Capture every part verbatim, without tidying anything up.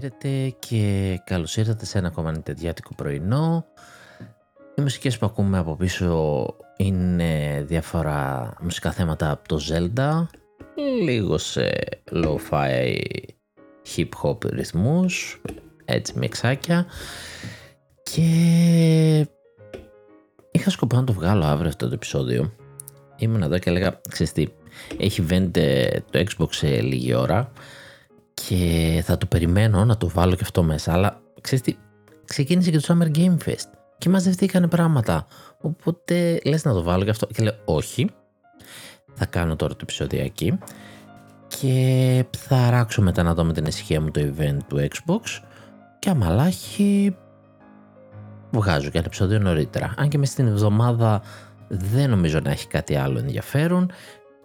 χαίρετε και καλώς ήρθατε σε ένα ακόμα νιτεντιάτικο πρωινό. Οι μουσικές που ακούμε από πίσω είναι διάφορα μουσικά θέματα από το Zelda, λίγο σε lo-fi hip hop ρυθμούς, έτσι μιξάκια, και είχα σκοπό να το βγάλω αύριο αυτό το επεισόδιο. Ήμουν εδώ και έλεγα, ξέρεις τι, έχει βέντε το Xbox σε λίγη ώρα και θα το περιμένω να το βάλω και αυτό μέσα, αλλά ξέρεις τι, ξεκίνησε και το Summer Game Fest και μαζευτήκανε πράγματα, οπότε λες να το βάλω και αυτό, και λέω όχι, θα κάνω τώρα το επεισοδιακή και θα αράξω μετά να δω με την ησυχία μου το event του Xbox και άμα λάχει βγάζω και ένα επεισόδιο νωρίτερα, αν και μες στην εβδομάδα δεν νομίζω να έχει κάτι άλλο ενδιαφέρον.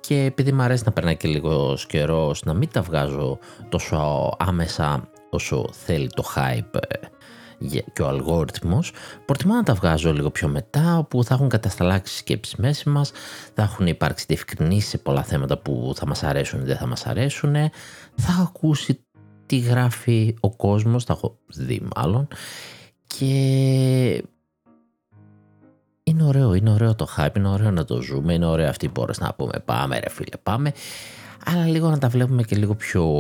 Και επειδή μου αρέσει να περνάει και λίγο καιρό, να μην τα βγάζω τόσο άμεσα όσο θέλει το hype και ο αλγόριθμος, προτιμώ να τα βγάζω λίγο πιο μετά, όπου θα έχουν κατασταλάξει σκέψεις μέσα μας, θα έχουν υπάρξει διευκρινήσεις σε πολλά θέματα που θα μας αρέσουν ή δεν θα μας αρέσουν, θα ακούσει τι γράφει ο κόσμος, θα έχω δει μάλλον, και είναι ωραίο, είναι ωραίο το hype, είναι ωραίο να το ζούμε, είναι ωραίο αυτή η πόρος να πούμε πάμε ρε φίλε πάμε, αλλά λίγο να τα βλέπουμε και λίγο πιο,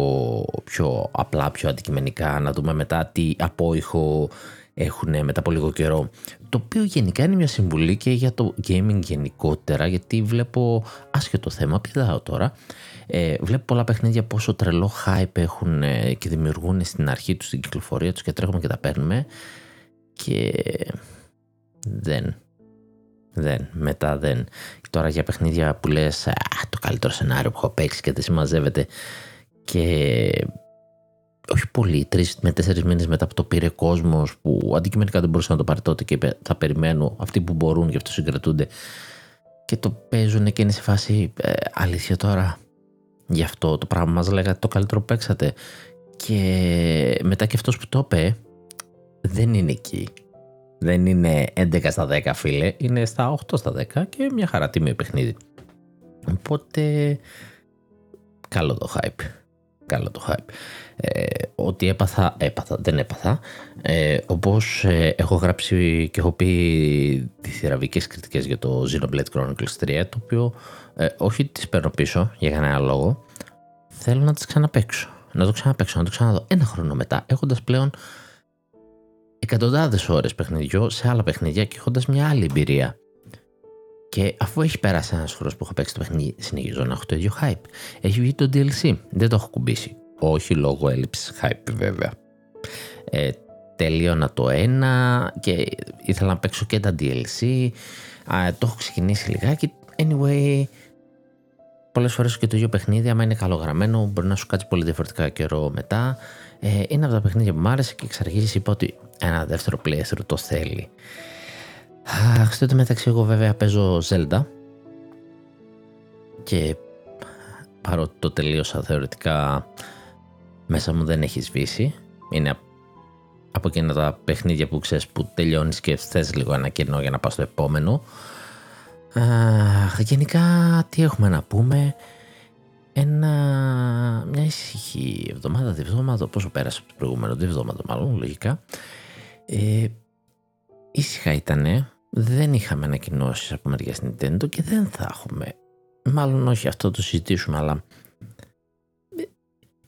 πιο απλά, πιο αντικειμενικά, να δούμε μετά τι απόϊχο έχουν μετά από λίγο καιρό, το οποίο γενικά είναι μια συμβουλή και για το gaming γενικότερα, γιατί βλέπω, άσχετο θέμα, πηδάω τώρα, ε, βλέπω πολλά παιχνίδια πόσο τρελό hype έχουν και δημιουργούν στην αρχή τους, στην κυκλοφορία τους, και τρέχουμε και τα παίρνουμε και δεν... Δεν, μετά δεν. Τώρα για παιχνίδια που λες α, το καλύτερο σενάριο που έχω παίξει και δεν συμμαζεύεται, και όχι πολύ, τρεις με τέσσερις μήνες μετά που το πήρε κόσμος που αντικειμενικά δεν μπορούσε να το πάρει τότε και είπε θα περιμένω, αυτοί που μπορούν γι' αυτό συγκρατούνται και το παίζουν και είναι σε φάση ε, αλήθεια τώρα, γι' αυτό το πράγμα μας λέγατε το καλύτερο που παίξατε, και μετά και αυτός που το είπε δεν είναι εκεί. Δεν είναι έντεκα στα δέκα φίλε, είναι στα οκτώ στα δέκα και μια χαρά τίμιο παιχνίδι. Οπότε καλό το hype, καλό το hype. Ε, ότι έπαθα, έπαθα, δεν έπαθα. Ε, όπως ε, έχω γράψει και έχω πει τις θηραβικές κριτικές για το Xenoblade Chronicles τρία, το οποίο ε, όχι τις παίρνω πίσω για κανένα λόγο, θέλω να τις ξαναπαίξω, να το ξαναπαίξω, να το ξαναδώ ένα χρόνο μετά, έχοντας πλέον εκατοντάδες ώρες παιχνιδιού σε άλλα παιχνίδια και έχοντας μια άλλη εμπειρία. Και αφού έχει περάσει ένας χρόνος που έχω παίξει το παιχνίδι, συνεχίζω να έχω το ίδιο hype. Έχει βγει το ντι ελ σι, δεν το έχω κουμπίσει. Όχι λόγω έλλειψης hype βέβαια. Ε, τελείωνα το ένα και ήθελα να παίξω και τα ντι ελ σι. Α, το έχω ξεκινήσει λιγάκι. Anyway, πολλές φορές και το ίδιο παιχνίδι, άμα είναι καλογραμμένο, μπορεί να σου κάτσει πολύ διαφορετικά καιρό μετά. Ε, είναι από τα παιχνίδια που μου άρεσε και εξ αρχής είπα ότι ένα δεύτερο playthrough το θέλει. Αχ, στο μεταξύ εγώ βέβαια παίζω Zelda και παρότι το τελείωσα θεωρητικά μέσα μου δεν έχει σβήσει. Είναι από εκείνα τα παιχνίδια που ξέρεις που τελειώνεις και θες λίγο ένα κενό για να πας στο επόμενο. Αχ, γενικά τι έχουμε να πούμε... Ένα, μια ήσυχη εβδομάδα, διβδομάδα, πόσο πέρασε από το προηγούμενο, διβδομάδα μάλλον, λογικά. Ε, ήσυχα ήτανε, δεν είχαμε ανακοινώσεις από μεριά στην Nintendo και δεν θα έχουμε. Μάλλον όχι, αυτό το συζητήσουμε, αλλά ε,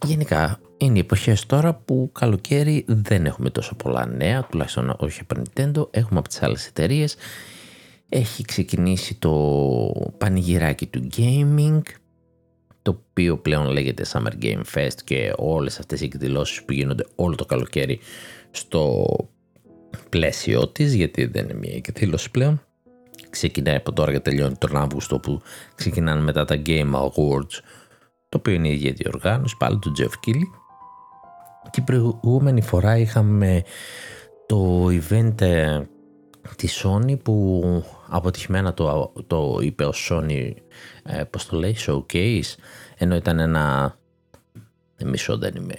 γενικά είναι οι εποχές τώρα που καλοκαίρι δεν έχουμε τόσο πολλά νέα, τουλάχιστον όχι από Nintendo, έχουμε από τις άλλες εταιρείες. Έχει ξεκινήσει το πανηγυράκι του gaming, το οποίο πλέον λέγεται Summer Game Fest, και όλες αυτές οι εκδηλώσεις που γίνονται όλο το καλοκαίρι στο πλαίσιο της, γιατί δεν είναι μια εκδήλωση πλέον. Ξεκινάει από τώρα και τελειώνει τον Αύγουστο, που ξεκινάνε μετά τα Game Awards, το οποίο είναι η ίδια διοργάνωση, πάλι του Geoff Keighley. Την προηγούμενη φορά είχαμε το event τη Sony που αποτυχημένα το, το είπε ο Sony, ε, πως το λέει, showcase, ενώ ήταν ένα μισό δεν είμαι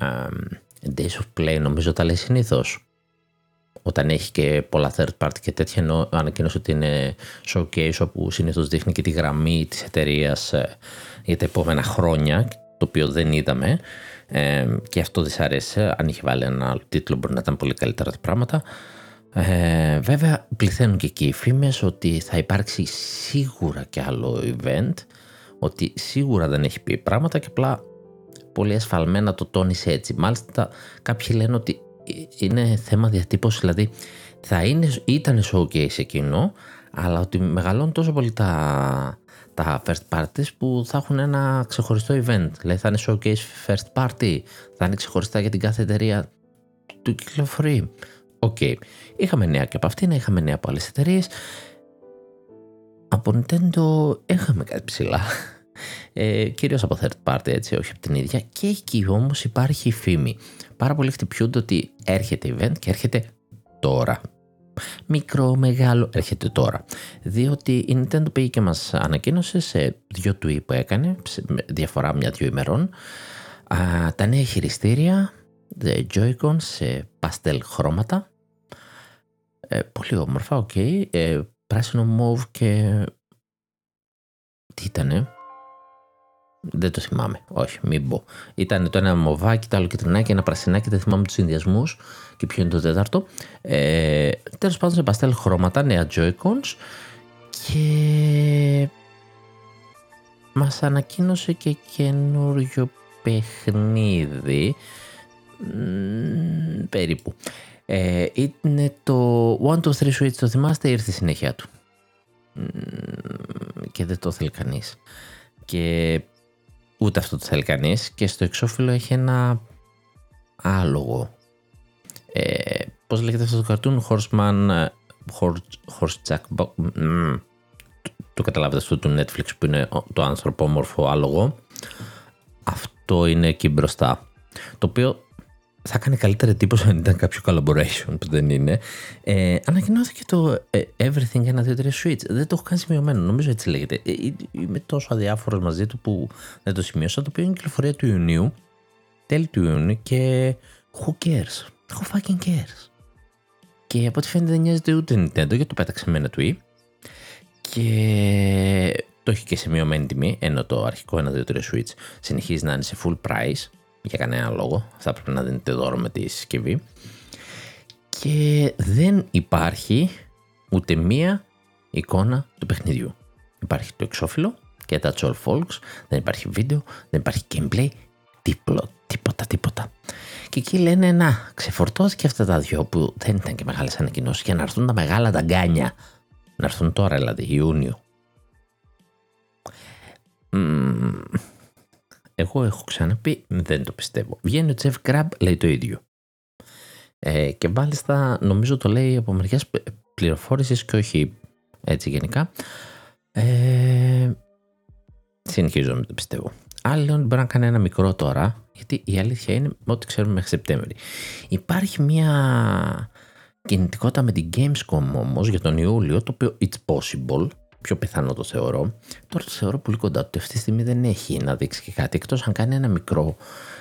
um, days of play νομίζω τα λέει συνήθως όταν έχει και πολλά third party και τέτοια, ενώ ανακοίνωσε ότι είναι showcase όπου συνήθως δείχνει και τη γραμμή της εταιρείας ε, για τα επόμενα χρόνια, το οποίο δεν είδαμε. Ε, και αυτό δεν σ' αρέσει. Αν είχε βάλει ένα άλλο τίτλο μπορεί να ήταν πολύ καλύτερα τα πράγματα. Ε, βέβαια πληθαίνουν και εκεί οι φήμες ότι θα υπάρξει σίγουρα και άλλο event, ότι σίγουρα δεν έχει πει πράγματα και απλά πολύ ασφαλμένα το τόνισε έτσι. Μάλιστα κάποιοι λένε ότι είναι θέμα διατύπωσης, δηλαδή θα είναι, ήταν showcase εκείνο, αλλά ότι μεγαλώνουν τόσο πολύ τα, τα first parties που θα έχουν ένα ξεχωριστό event, δηλαδή θα είναι showcase first party, θα είναι ξεχωριστά για την κάθε εταιρεία του κυκλοφορεί. Οκ, okay. Είχαμε νέα και από αυτήν, είχαμε νέα από άλλες εταιρείες. Από Nintendo είχαμε κάτι ψηλά, ε, κυρίως από third party, έτσι, όχι από την ίδια. Και εκεί όμως υπάρχει φήμη. Πάρα πολλοί χτυπιούνται ότι έρχεται event και έρχεται τώρα. Μικρό, μεγάλο, έρχεται τώρα. Διότι η Nintendo πήγε και μας ανακοίνωσε σε δύο tweet που έκανε, διαφορά μια-δυο ημερών, α, τα νέα χειριστήρια Joy-Con σε παστέλ χρώματα, ε, πολύ όμορφα, οκ, okay. ε, πράσινο, μοβ και τι ήτανε, δεν το θυμάμαι, όχι μην πω, ήτανε το ένα μοβάκι, το άλλο κιτρινάκι, ένα πρασινάκι, δεν θυμάμαι τους συνδυασμούς και ποιο είναι το τέταρτο, ε, τέλος πάντων σε παστέλ χρώματα, νέα Joy-Cons, και μας ανακοίνωσε και καινούριο παιχνίδι. Mm, περίπου ε, είναι το one, two, three Switch, το θυμάστε, ήρθε η συνέχεια του mm, και δεν το θέλει κανείς και ούτε αυτό το θέλει κανείς, και στο εξώφυλλο έχει ένα άλογο, ε, πώς λέγεται αυτό το καρτούν, Horseman, Horsejack, mm, το, το καταλάβετε αυτό του Netflix που είναι το ανθρωπόμορφο άλογο, αυτό είναι εκεί μπροστά, το οποίο θα κάνει καλύτερη εντύπωση αν ήταν κάποιο collaboration που δεν είναι. Ε, ανακοινώθηκε το ε, Everything ένα, δύο, τρία Switch. Δεν το έχω κάνει σημειωμένο, νομίζω έτσι λέγεται. Ε, είμαι τόσο αδιάφορος μαζί του που δεν το σημείωσα. Το οποίο είναι η κυκλοφορία του Ιουνίου, τέλη του Ιουνίου, και who cares? Who fucking cares? Και από ό,τι φαίνεται δεν νοιάζεται ούτε Nintendo, γιατί το πέταξε με ένα tweet. Και το έχει και σημειωμένη τιμή, ενώ το αρχικό ένα, δύο, τρία Switch συνεχίζει να είναι σε full price. Για κανένα λόγο, θα πρέπει να δίνετε δώρο με τη συσκευή, και δεν υπάρχει ούτε μία εικόνα του παιχνιδιού. Υπάρχει το εξώφυλλο και τα all folks, δεν υπάρχει βίντεο, δεν υπάρχει gameplay, τίποτα, τίποτα, τίποτα. Και εκεί λένε να ξεφορτώθηκε αυτά τα δυο που δεν ήταν και μεγάλες ανακοινώσεις για να έρθουν τα μεγάλα ταγκάνια, να έρθουν τώρα δηλαδή Ιούνιο. Μμμμ. Εγώ έχω ξαναπεί, δεν το πιστεύω. Βγαίνει ο Geoff Keighley, λέει το ίδιο. Ε, και μάλιστα νομίζω το λέει από μεριάς πληροφόρησης και όχι έτσι γενικά. Ε, συνεχίζω να το πιστεύω. Άλλοι λένε ότι μπορεί να κάνει ένα μικρό τώρα, γιατί η αλήθεια είναι ότι ξέρουμε μέχρι Σεπτέμβρη. Υπάρχει μια κινητικότητα με την Gamescom όμως για τον Ιούλιο, το οποίο it's possible. Πιο πιθανό το θεωρώ. Τώρα το θεωρώ πολύ κοντά του. Αυτή τη στιγμή δεν έχει να δείξει και κάτι. Εκτός αν κάνει ένα μικρό,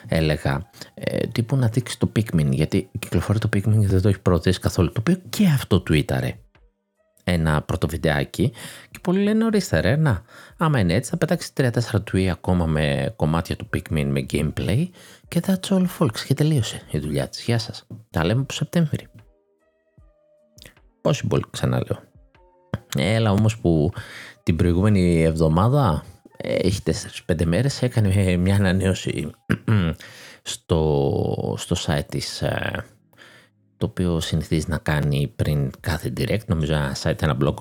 έλεγα, ε, τύπου να δείξει το Pikmin. Γιατί κυκλοφορεί το Pikmin και δεν το έχει προωθήσει καθόλου. Το οποίο και αυτό tweetare ένα πρώτο βιντεάκι. Και πολλοί λένε ορίστε ρε, να. Άμα είναι έτσι θα πετάξει τρία τέσσερα tweet ακόμα με κομμάτια του Pikmin με gameplay. Και that's all folks. Και τελείωσε η δουλειά της. Γεια σας. Τα λέμε από Σεπτέμβρη. Possible, ξαναλέω. Έλα όμως που την προηγούμενη εβδομάδα, έχει τέσσερις πέντε μέρες, έκανε μια ανανέωση στο, στο site της, το οποίο συνηθίζει να κάνει πριν κάθε direct, νομίζω ένα site, ένα blog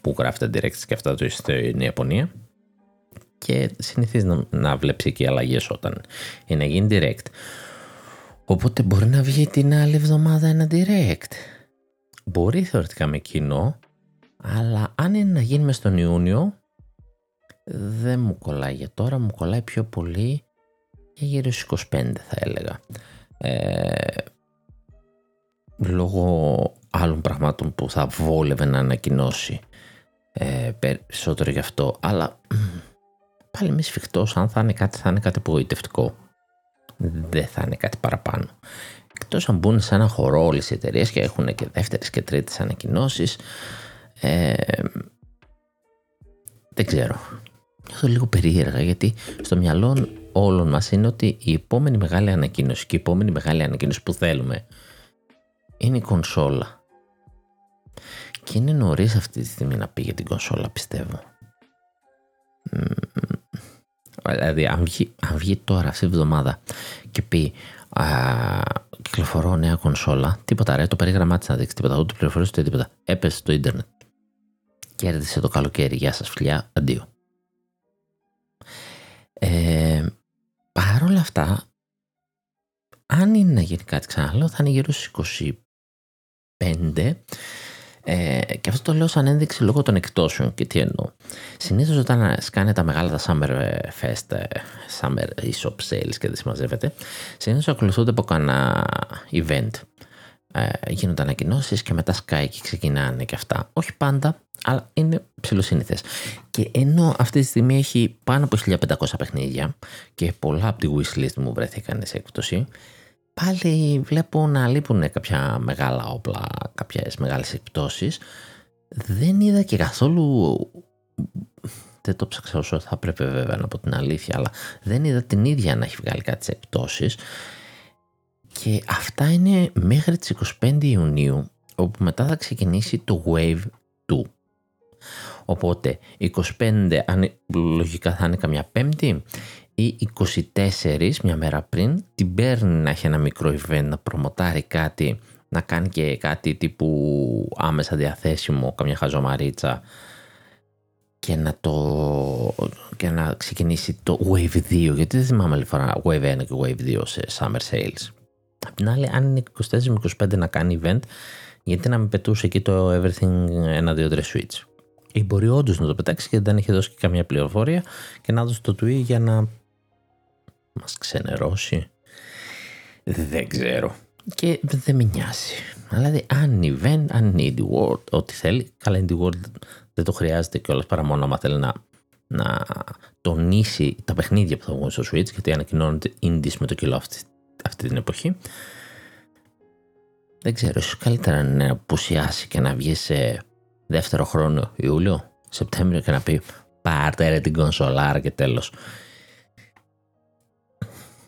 που γράφει τα direct και αυτά του στην Ιαπωνία, και συνηθίζει να, να βλέψει και αλλαγές όταν είναι γίνει direct, οπότε μπορεί να βγει την άλλη εβδομάδα ένα direct, μπορεί θεωρητικά με κοινό. Αλλά αν είναι να γίνει μες τον Ιούνιο, δεν μου κολλάει για τώρα, μου κολλάει πιο πολύ για γύρω στις είκοσι πέντε θα έλεγα. Ε, λόγω άλλων πραγμάτων που θα βόλευε να ανακοινώσει ε, περισσότερο γι' αυτό. Αλλά πάλι μη σφιχτός, αν θα είναι κάτι θα είναι κάτι απογοητευτικό. Δεν θα είναι κάτι παραπάνω. Εκτός αν μπουν σε ένα χορό όλες οι εταιρείες και έχουν και δεύτερες και τρίτες ανακοινώσεις. Ε, δεν ξέρω, νιώθω λίγο περίεργα γιατί στο μυαλό όλων μας είναι ότι η επόμενη μεγάλη ανακοίνωση και η επόμενη μεγάλη ανακοίνωση που θέλουμε είναι η κονσόλα. Και είναι νωρίς αυτή τη στιγμή να πει για την κονσόλα, πιστεύω. Δηλαδή αν βγει, αν βγει τώρα αυτή τη βδομάδα και πει α, κυκλοφορώ νέα κονσόλα, τίποτα ρε, το περίγραμμά της να δείξει τίποτα, ούτε πληροφορίες ούτε τίποτα, έπεσε στο ίντερνετ, κέρδισε το καλοκαίρι, γεια σας φιλιά, αντίο. Ε, Παρ' όλα αυτά, αν είναι να γίνει κάτι ξανά, θα είναι γύρω στις είκοσι πέντε. Ε, και αυτό το λέω σαν ένδειξη λόγω των εκπτώσεων. Και τι εννοώ. Συνήθως όταν σκάνε τα μεγάλα τα Summer Fest, Summer e-shop sales και δεν συμμαζεύεται, συνήθως ακολουθούνται από κανένα event. Ε, γίνονται ανακοινώσεις και μετά σκάει και ξεκινάνε και αυτά. Όχι πάντα, αλλά είναι ψηλοσύνηθες. Και ενώ αυτή τη στιγμή έχει πάνω από χίλια πεντακόσια παιχνίδια και πολλά από τη wishlist μου βρέθηκαν σε έκπτωση, πάλι βλέπω να λείπουν κάποια μεγάλα όπλα, κάποιες μεγάλες εκπτώσεις. Δεν είδα και καθόλου, δεν το ψάξα όσο θα πρέπει βέβαια να πω την αλήθεια, αλλά δεν είδα την ίδια να έχει βγάλει κάτι σε εκπτώσεις. Και αυτά είναι μέχρι τις εικοστή πέμπτη Ιουνίου, όπου μετά θα ξεκινήσει το Wave δύο. Οπότε εικοστή πέμπτη, αν λογικά θα είναι καμιά Πέμπτη ή εικοστή τέταρτη, μια μέρα πριν, την παίρνει να έχει ένα μικρό event, να προμοτάρει κάτι, να κάνει και κάτι τύπου άμεσα διαθέσιμο, καμιά χαζομαρίτσα, και να, το, και να ξεκινήσει το Wave δύο, γιατί δεν θυμάμαι άλλη φορά Wave ένα και Wave δύο σε Summer Sales. Απ' την άλλη, αν είναι εικοστή τέταρτη με εικοστή πέμπτη να κάνει event, γιατί να μην πετούσε εκεί το Everything ένα δύο τρία Switch. Ή μπορεί όντως να το πετάξει γιατί δεν έχει δώσει και καμία πληροφορία και να δώσει το tweet για να μας ξενερώσει. Δεν ξέρω. Και δεν με νοιάζει. Δηλαδή, αν event, αν indie world, ό,τι θέλει. Καλά, indie world δεν το χρειάζεται κιόλας παρά μόνο άμα θέλει να, να τονίσει τα παιχνίδια που θα βγουν στο Switch, γιατί ανακοινώνονται indies με το κιλό αυτή, αυτή την εποχή. Δεν ξέρω, ίσως καλύτερα να απουσιάσει και να βγει σε δεύτερο χρόνο, Ιούλιο, Σεπτέμβριο, και να πει πάρτε ρε την κονσολάρα και τέλος.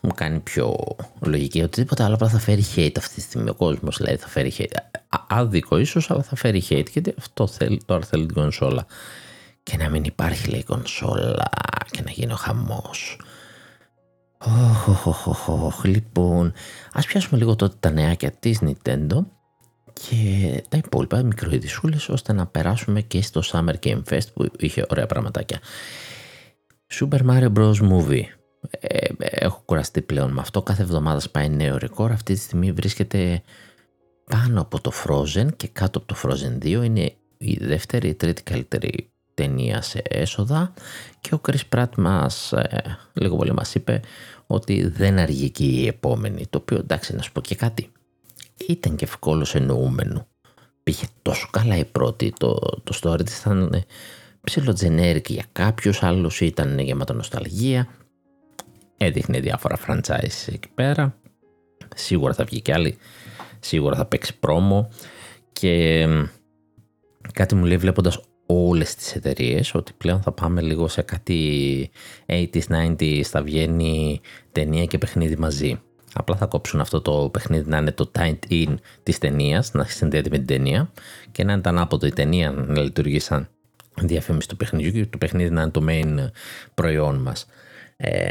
Μου κάνει πιο λογική. Οτιδήποτε άλλο απλά θα φέρει hate αυτή τη στιγμή. Ο κόσμος δηλαδή θα φέρει hate. Άδικο ίσως, αλλά θα φέρει hate, γιατί αυτό θέλει, τώρα θέλει την κονσόλα. Και να μην υπάρχει λέει κονσόλα και να γίνει ο χαμός. Οχ, οχ, οχ, οχ, οχ. Λοιπόν, ας πιάσουμε λίγο τότε τα νεάκια της Nintendo και τα υπόλοιπα μικροειδησούλες, ώστε να περάσουμε και στο Summer Game Fest που είχε ωραία πραγματάκια. Super Mario Bros. Movie. Ε, έχω κουραστεί πλέον με αυτό. Κάθε εβδομάδα σπάει νέο ρεκόρ. Αυτή τη στιγμή βρίσκεται πάνω από το Frozen και κάτω από το Frozen δύο. Είναι η δεύτερη, η τρίτη καλύτερη ταινία σε έσοδα. Και ο Chris Pratt μας, ε, λίγο πολύ μας είπε ότι δεν αργεί και η επόμενη. Το οποίο, εντάξει, να σου πω και κάτι, ήταν και ευκόλως εννοούμενο. Πήγε τόσο καλά η πρώτη. Το, το story της ήταν ψιλοτζενέρικη για κάποιους, άλλους ήταν γεμάτο νοσταλγία. Έδειχνε διάφορα franchise εκεί πέρα. Σίγουρα θα βγει κι άλλη. Σίγουρα θα παίξει πρόμο. Και κάτι μου λέει βλέποντας όλες τις εταιρείες ότι πλέον θα πάμε λίγο σε κάτι ογδόντα, ενενήντα, θα βγαίνει ταινία και παιχνίδι μαζί. Απλά θα κόψουν αυτό το παιχνίδι να είναι το tied in της ταινίας, να συνδέεται με την ταινία, και να είναι τα ανάποδα η ταινία να λειτουργεί σαν διαφήμιση του παιχνιδιού και το παιχνίδι να είναι το main προϊόν μας. Ε,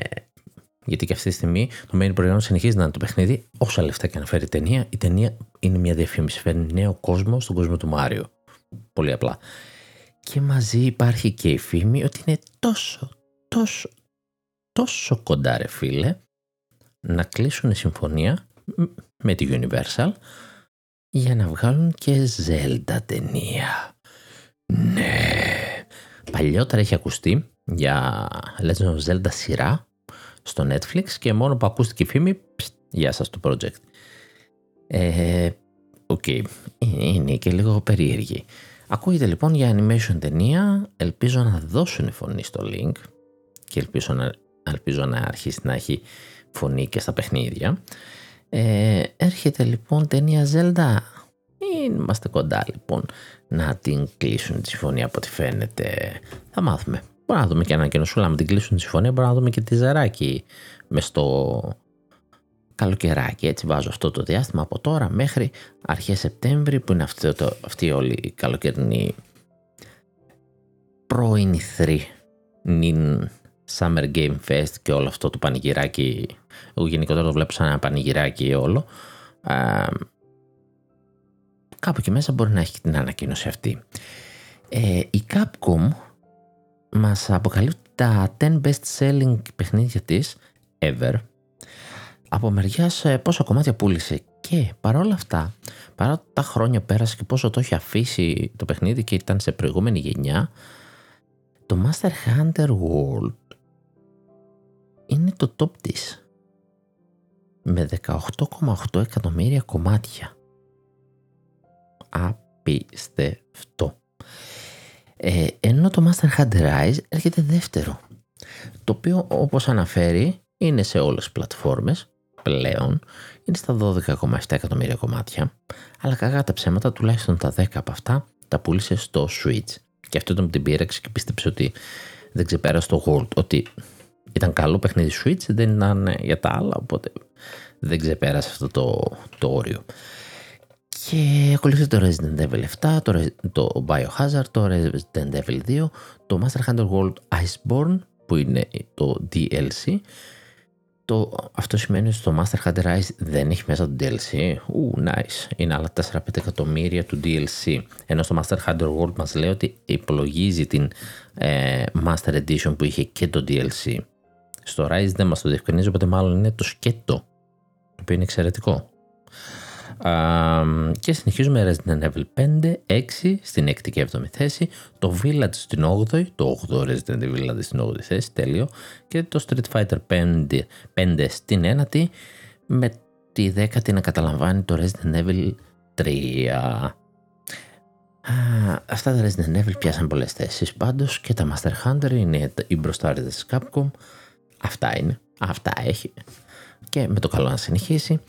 γιατί και αυτή τη στιγμή το main προϊόν συνεχίζει να είναι το παιχνίδι, όσα λεφτά και αν φέρει η ταινία. Η ταινία είναι μια διαφήμιση, φέρνει νέο κόσμο στον κόσμο του Μάριο. Πολύ απλά. Και μαζί υπάρχει και η φήμη ότι είναι τόσο, τόσο, τόσο κοντά ρε φίλε, να κλείσουν συμφωνία με τη Universal για να βγάλουν και Zelda ταινία. Ναι. Παλιότερα έχει ακουστεί για Legend of Zelda σειρά στο Netflix και μόνο που ακούστηκε η φήμη, πστ, γεια σας το project. Ε, okay. Είναι και λίγο περίεργη. Ακούγεται λοιπόν για animation ταινία. Ελπίζω να δώσουν φωνή στο link και ελπίζω να, ελπίζω να αρχίσει να έχει φωνή και στα παιχνίδια. Ε, έρχεται λοιπόν ταινία Zelda. Είμαστε κοντά λοιπόν να την κλείσουν τη συμφωνία από ό,τι φαίνεται. Θα μάθουμε. Μπορούμε να δούμε και ένα καινοσούλα με την κλείσουν τη συμφωνία. Μπορούμε να δούμε και τη Ζαράκι μες στο καλοκαιράκι. Έτσι βάζω αυτό το διάστημα από τώρα μέχρι αρχές Σεπτέμβρη, που είναι αυτή, το, αυτή όλη η καλοκαιρινή προηνιθρή Summer Game Fest και όλο αυτό το πανηγυράκι. Εγώ γενικότερα το βλέπω σαν ένα πανηγυράκι όλο. Α, κάπου και μέσα μπορεί να έχει την ανακοίνωση αυτή. Ε, η Capcom μας αποκαλύπτει τα δέκα best selling παιχνίδια της ever από μεριάς πόσα κομμάτια πούλησε, και παρόλα αυτά, παρά τα χρόνια πέρασε και πόσο το έχει αφήσει το παιχνίδι και ήταν σε προηγούμενη γενιά, το Master Hunter World είναι το top της με δεκαοκτώ κόμμα οκτώ εκατομμύρια κομμάτια. Απίστευτο. Ε, ενώ το Master Hunter Rise έρχεται δεύτερο, το οποίο όπως αναφέρει είναι σε όλες τις πλατφόρμες πλέον, είναι στα δώδεκα κόμμα επτά εκατομμύρια κομμάτια, αλλά κακά τα ψέματα τουλάχιστον τα δέκα από αυτά τα πούλησε στο Switch, και αυτό τον την πείραξε και πίστεψε ότι δεν ξεπέρασε το Gold, ότι ήταν καλό παιχνίδι Switch, δεν ήταν για τα άλλα, οπότε δεν ξεπέρασε αυτό το, το όριο. Και ακολουθείται το Resident Evil επτά, το, το Biohazard, το Resident Evil δύο, το Master Hunter World Iceborne που είναι το ντι ελ σι. Το, αυτό σημαίνει ότι το Master Hunter Rise δεν έχει μέσα το ντι ελ σι. Ου, nice. Είναι άλλα τέσσερα με πέντε εκατομμύρια του ντι ελ σι. Ενώ στο Master Hunter World μας λέει ότι υπολογίζει την ε, Master Edition που είχε και το ντι ελ σι. Στο Rise δεν μας το διευκρινίζει, οπότε μάλλον είναι το σκέτο, το οποίο είναι εξαιρετικό. Uh, και συνεχίζουμε Resident Evil πέντε, έξι στην έκτη και έβδομη θέση, το Village στην όγδοη, το όγδοο Resident Evil δηλαδή στην όγδοη θέση, τέλειο, και το Street Fighter πέντε, πέντε στην ένατη, με τη δέκατη να καταλαμβάνει το Resident Evil τρία. Uh, αυτά τα Resident Evil πιάσαν πολλές θέσεις πάντως, και τα Master Hunter είναι οι μπροστάριδες της Capcom. Αυτά είναι, αυτά έχει, και με το καλό να συνεχίσει.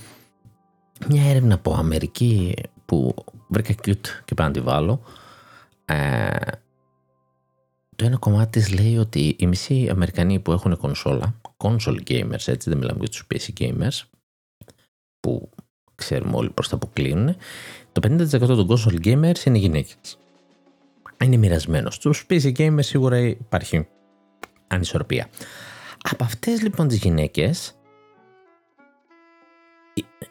Μια έρευνα από Αμερική που βρήκα cute και πάνω τη βάλω. Ε, το ένα κομμάτι της λέει ότι οι μισοί Αμερικανοί που έχουν κονσόλα, console gamers, έτσι, δεν μιλάμε για τους πι σι gamers που ξέρουμε όλοι πως τα αποκλίνουν, το πενήντα τοις εκατό των console gamers είναι γυναίκες. Είναι μοιρασμένο. Στους πι σι gamers σίγουρα υπάρχει ανισορροπία. Από αυτές λοιπόν τις γυναίκες,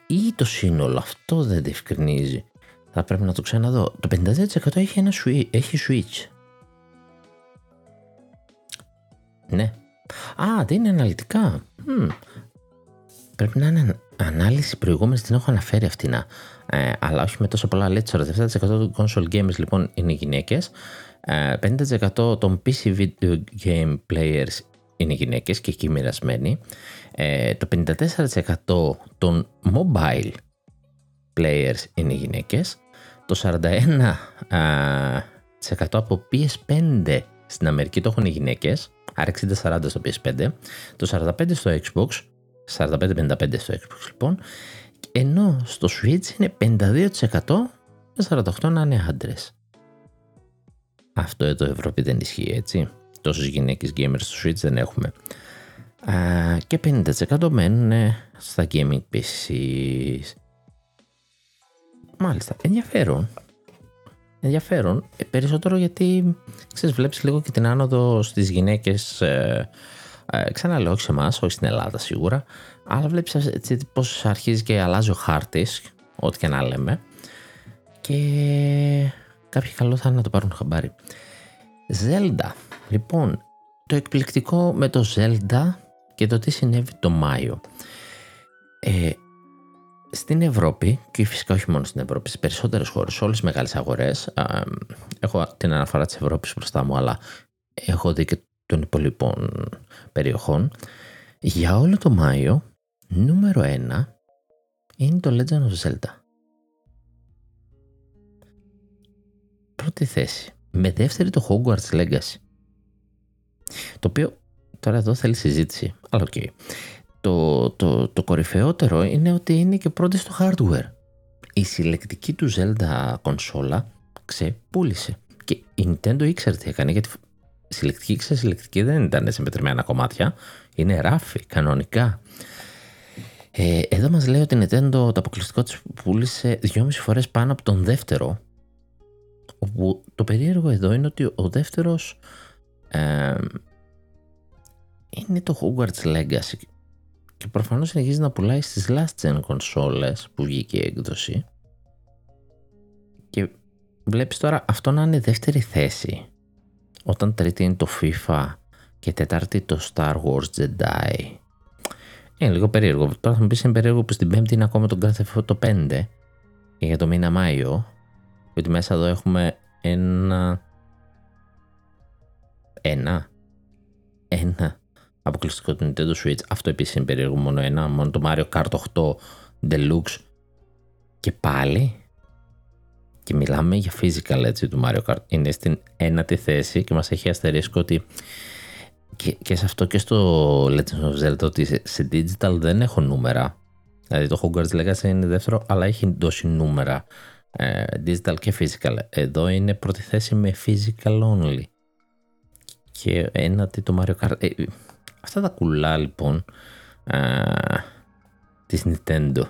ή το σύνολο, αυτό δεν διευκρινίζει, θα πρέπει να το ξαναδώ, το πενήντα δύο τοις εκατό έχει, ένα, έχει Switch. Ναι. Α, δεν είναι αναλυτικά. Μ. Πρέπει να είναι ανάλυση προηγούμενη, την έχω αναφέρει αυτή, να, ε, αλλά όχι με τόσο πολλά. Λέει σαράντα επτά τοις εκατό των console gamers λοιπόν είναι γυναίκες, ε, πενήντα τοις εκατό των πι σι video game players είναι γυναίκες και εκεί μοιρασμένοι. Ε, το πενήντα τέσσερα τοις εκατό των mobile players είναι γυναίκες. Το σαράντα ένα τοις εκατό από πι ες φάιβ στην Αμερική το έχουν οι γυναίκες. Άρα εξήντα σαράντα στο πι ες φάιβ. Το σαράντα πέντε τοις εκατό στο Xbox. σαράντα πέντε πενήντα πέντε στο Xbox λοιπόν. Ενώ στο Switch είναι πενήντα δύο τοις εκατό με σαράντα οκτώ τοις εκατό να είναι άντρες. Αυτό εδώ Ευρώπη δεν ισχύει, έτσι. Τόσες γυναίκες gamers στο Switch δεν έχουμε. Α, και πενήντα τοις εκατό μένουν στα gaming πι σι. Μάλιστα, ενδιαφέρον. Ενδιαφέρον, ε, περισσότερο γιατί ξέρεις, βλέπεις λίγο και την άνοδο στις γυναίκες. Ε, ε, ξαναλέω, όχι σε εμάς, όχι στην Ελλάδα σίγουρα, αλλά βλέπεις έτσι πως αρχίζει και αλλάζει ο χάρτης, ό,τι και να λέμε. Και κάποιοι καλό θα είναι να το πάρουν χαμπάρι. Zelda. Λοιπόν, το εκπληκτικό με το Zelda και το τι συνέβη το Μάιο. Ε, στην Ευρώπη, και φυσικά όχι μόνο στην Ευρώπη, στις περισσότερες χώρες, σε όλες τις μεγάλες αγορές, ε, έχω την αναφορά της Ευρώπης μπροστά μου, αλλά έχω δει και των υπολοιπών περιοχών, για όλο το Μάιο, νούμερο ένα είναι το Legend of Zelda. Πρώτη θέση. Με δεύτερη το Hogwarts Legacy. Το οποίο τώρα εδώ θέλει συζήτηση, αλλά οκ. Okay. Το, το, το κορυφαιότερο είναι ότι είναι και πρώτη στο hardware. Η συλλεκτική του Zelda κονσόλα ξεπούλησε. Και η Nintendo ήξερε τι έκανε, γιατί συλλεκτική και ξεσυλλεκτική δεν ήταν σε πετρεμένα κομμάτια. Είναι ράφη, κανονικά. Ε, εδώ μας λέει ότι η Nintendo το αποκλειστικό της πούλησε δυόμισι φορές πάνω από τον δεύτερο. Όπου το περίεργο εδώ είναι ότι ο δεύτερος ε, είναι το Hogwarts Legacy. Και προφανώς συνεχίζει να πουλάει στις last gen κονσόλες που βγήκε η έκδοση. Και βλέπεις τώρα αυτό να είναι δεύτερη θέση. Όταν τρίτη είναι το FIFA και τέταρτη το Star Wars Jedi. Είναι λίγο περίεργο. Τώρα θα μου πεις είναι περίεργο που στην πέμπτη είναι ακόμα το Grand Theft Auto πέντε και για το μήνα Μάιο. Γιατί μέσα εδώ έχουμε ένα... Ένα. Ένα. Αποκλειστικό του Nintendo Switch. Αυτό επίσης είναι περίεργο, μόνο ένα. Μόνο το Mario Kart οκτώ Deluxe. Και πάλι... Και μιλάμε για physical έτσι του Mario Kart. Είναι στην ένατη θέση και μας έχει αστερίσκο ότι και, και σε αυτό και στο Legend of Zelda ότι σε, σε digital δεν έχω νούμερα. Δηλαδή το Hogwarts Legacy είναι δεύτερο αλλά έχει δώσει νούμερα ε, digital και physical. Εδώ είναι πρώτη θέση με physical only. Και ένατη το Mario Kart. Ε, αυτά τα κουλά λοιπόν ε, της Nintendo.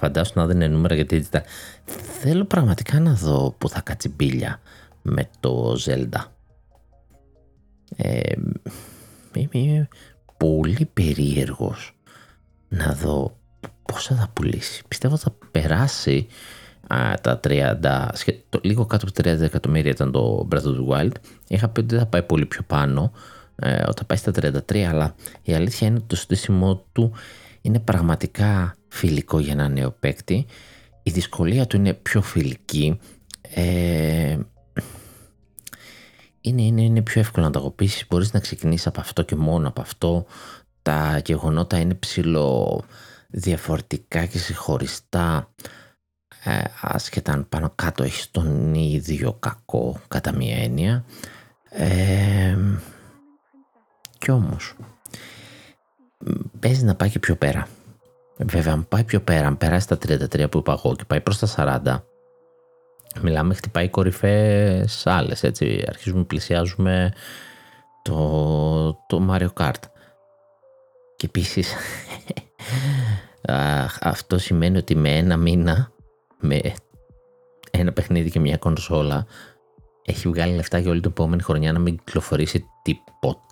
Φαντάσου να δεν είναι νούμερα για digital. Θέλω πραγματικά να δω που θα κάτσει μπίλια με το Zelda. Ε, είμαι πολύ περίεργος να δω πώς θα πουλήσει. Πιστεύω θα περάσει α, τα τριάντα, το, λίγο κάτω από τριάντα εκατομμύρια ήταν το Breath of the Wild. Είχα πει ότι θα πάει πολύ πιο πάνω ε, όταν πάει στα τριάντα τρία, αλλά η αλήθεια είναι ότι το στήσιμο του είναι πραγματικά φιλικό για ένα νέο παίκτη. Η δυσκολία του είναι πιο φιλική. Ε, είναι, είναι, είναι πιο εύκολο να τα αγαπήσεις. Μπορείς να ξεκινήσεις από αυτό και μόνο από αυτό. Τα γεγονότα είναι ψηλό διαφορετικά και συγχωριστά. Ε, ασχετά αν πάνω κάτω έχεις τον ίδιο κακό κατά μία έννοια. Ε, κι όμως... Παίζει να πάει και πιο πέρα. Βέβαια, αν πάει πιο πέρα, αν περάσει τα τριάντα τρία που είπα εγώ και πάει προς τα σαράντα, μιλάμε, χτυπάει κορυφές άλλες, έτσι. Αρχίζουμε, πλησιάζουμε το, το Mario Kart. Και επίσης, αυτό σημαίνει ότι με ένα μήνα, με ένα παιχνίδι και μια κονσόλα, έχει βγάλει λεφτά για όλη την επόμενη χρονιά να μην κυκλοφορήσει τίποτα.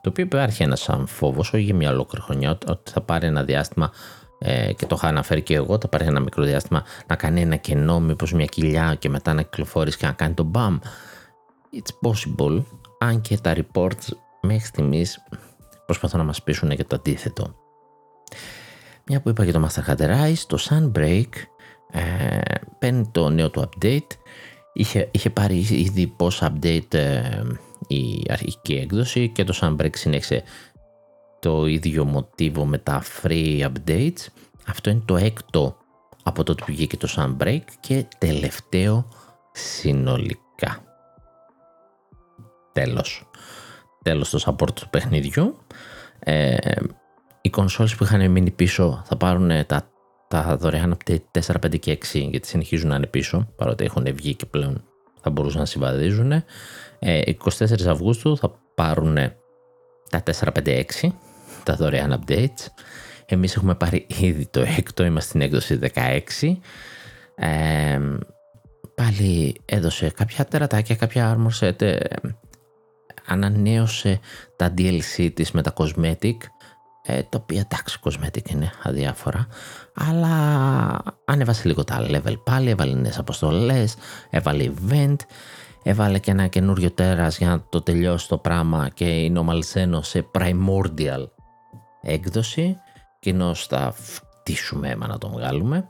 Το οποίο υπάρχει ένας σαν φόβος, όχι για μια ολόκληρη χρονιά, ότι θα πάρει ένα διάστημα ε, και το είχα αναφέρει και εγώ. Θα πάρει ένα μικρό διάστημα να κάνει ένα κενό, μήπως μια κοιλιά, και μετά να κυκλοφορήσει και να κάνει το μπαμ. It's possible, αν και τα reports μέχρι στιγμής προσπαθούν να μας πείσουν για το αντίθετο. Μια που είπα για το Master Hunter Rise, το Sunbreak ε, παίρνει το νέο του update. Είχε, είχε πάρει ήδη post update ε, η αρχική έκδοση και το Sunbreak συνέχισε το ίδιο μοτίβο με τα free updates. Αυτό είναι το έκτο από τότε που βγήκε το Sunbreak και τελευταίο συνολικά. Τέλος. Τέλος το support του παιχνιδιού. Ε, οι κονσόλες που είχαν μείνει πίσω θα πάρουν τα, τα δωρεάν update τέσσερα, πέντε και έξι, γιατί συνεχίζουν να είναι πίσω παρότι έχουν βγει και πλέον θα μπορούσαν να συμβαδίζουν. εικοστή τέταρτη Αυγούστου θα πάρουν τα τέσσερα, πέντε, έξι, τα δωρεάν updates. Εμείς έχουμε πάρει ήδη το έκτο, είμαστε στην έκδοση δεκαέξι. Ε, πάλι έδωσε κάποια τερατάκια, κάποια armor set, ε, ανανέωσε τα ντι ελ σι της με τα cosmetic, ε, τα οποία εντάξει cosmetic είναι αδιάφορα, αλλά ανέβασε λίγο τα level πάλι, έβαλε νέες αποστολές, έβαλε event, έβαλε και ένα καινούριο τέρας για να το τελειώσει το πράγμα και είναι ο Μαλσένος σε primordial έκδοση. Κοινώς θα φτύσουμε αίμα να τον βγάλουμε.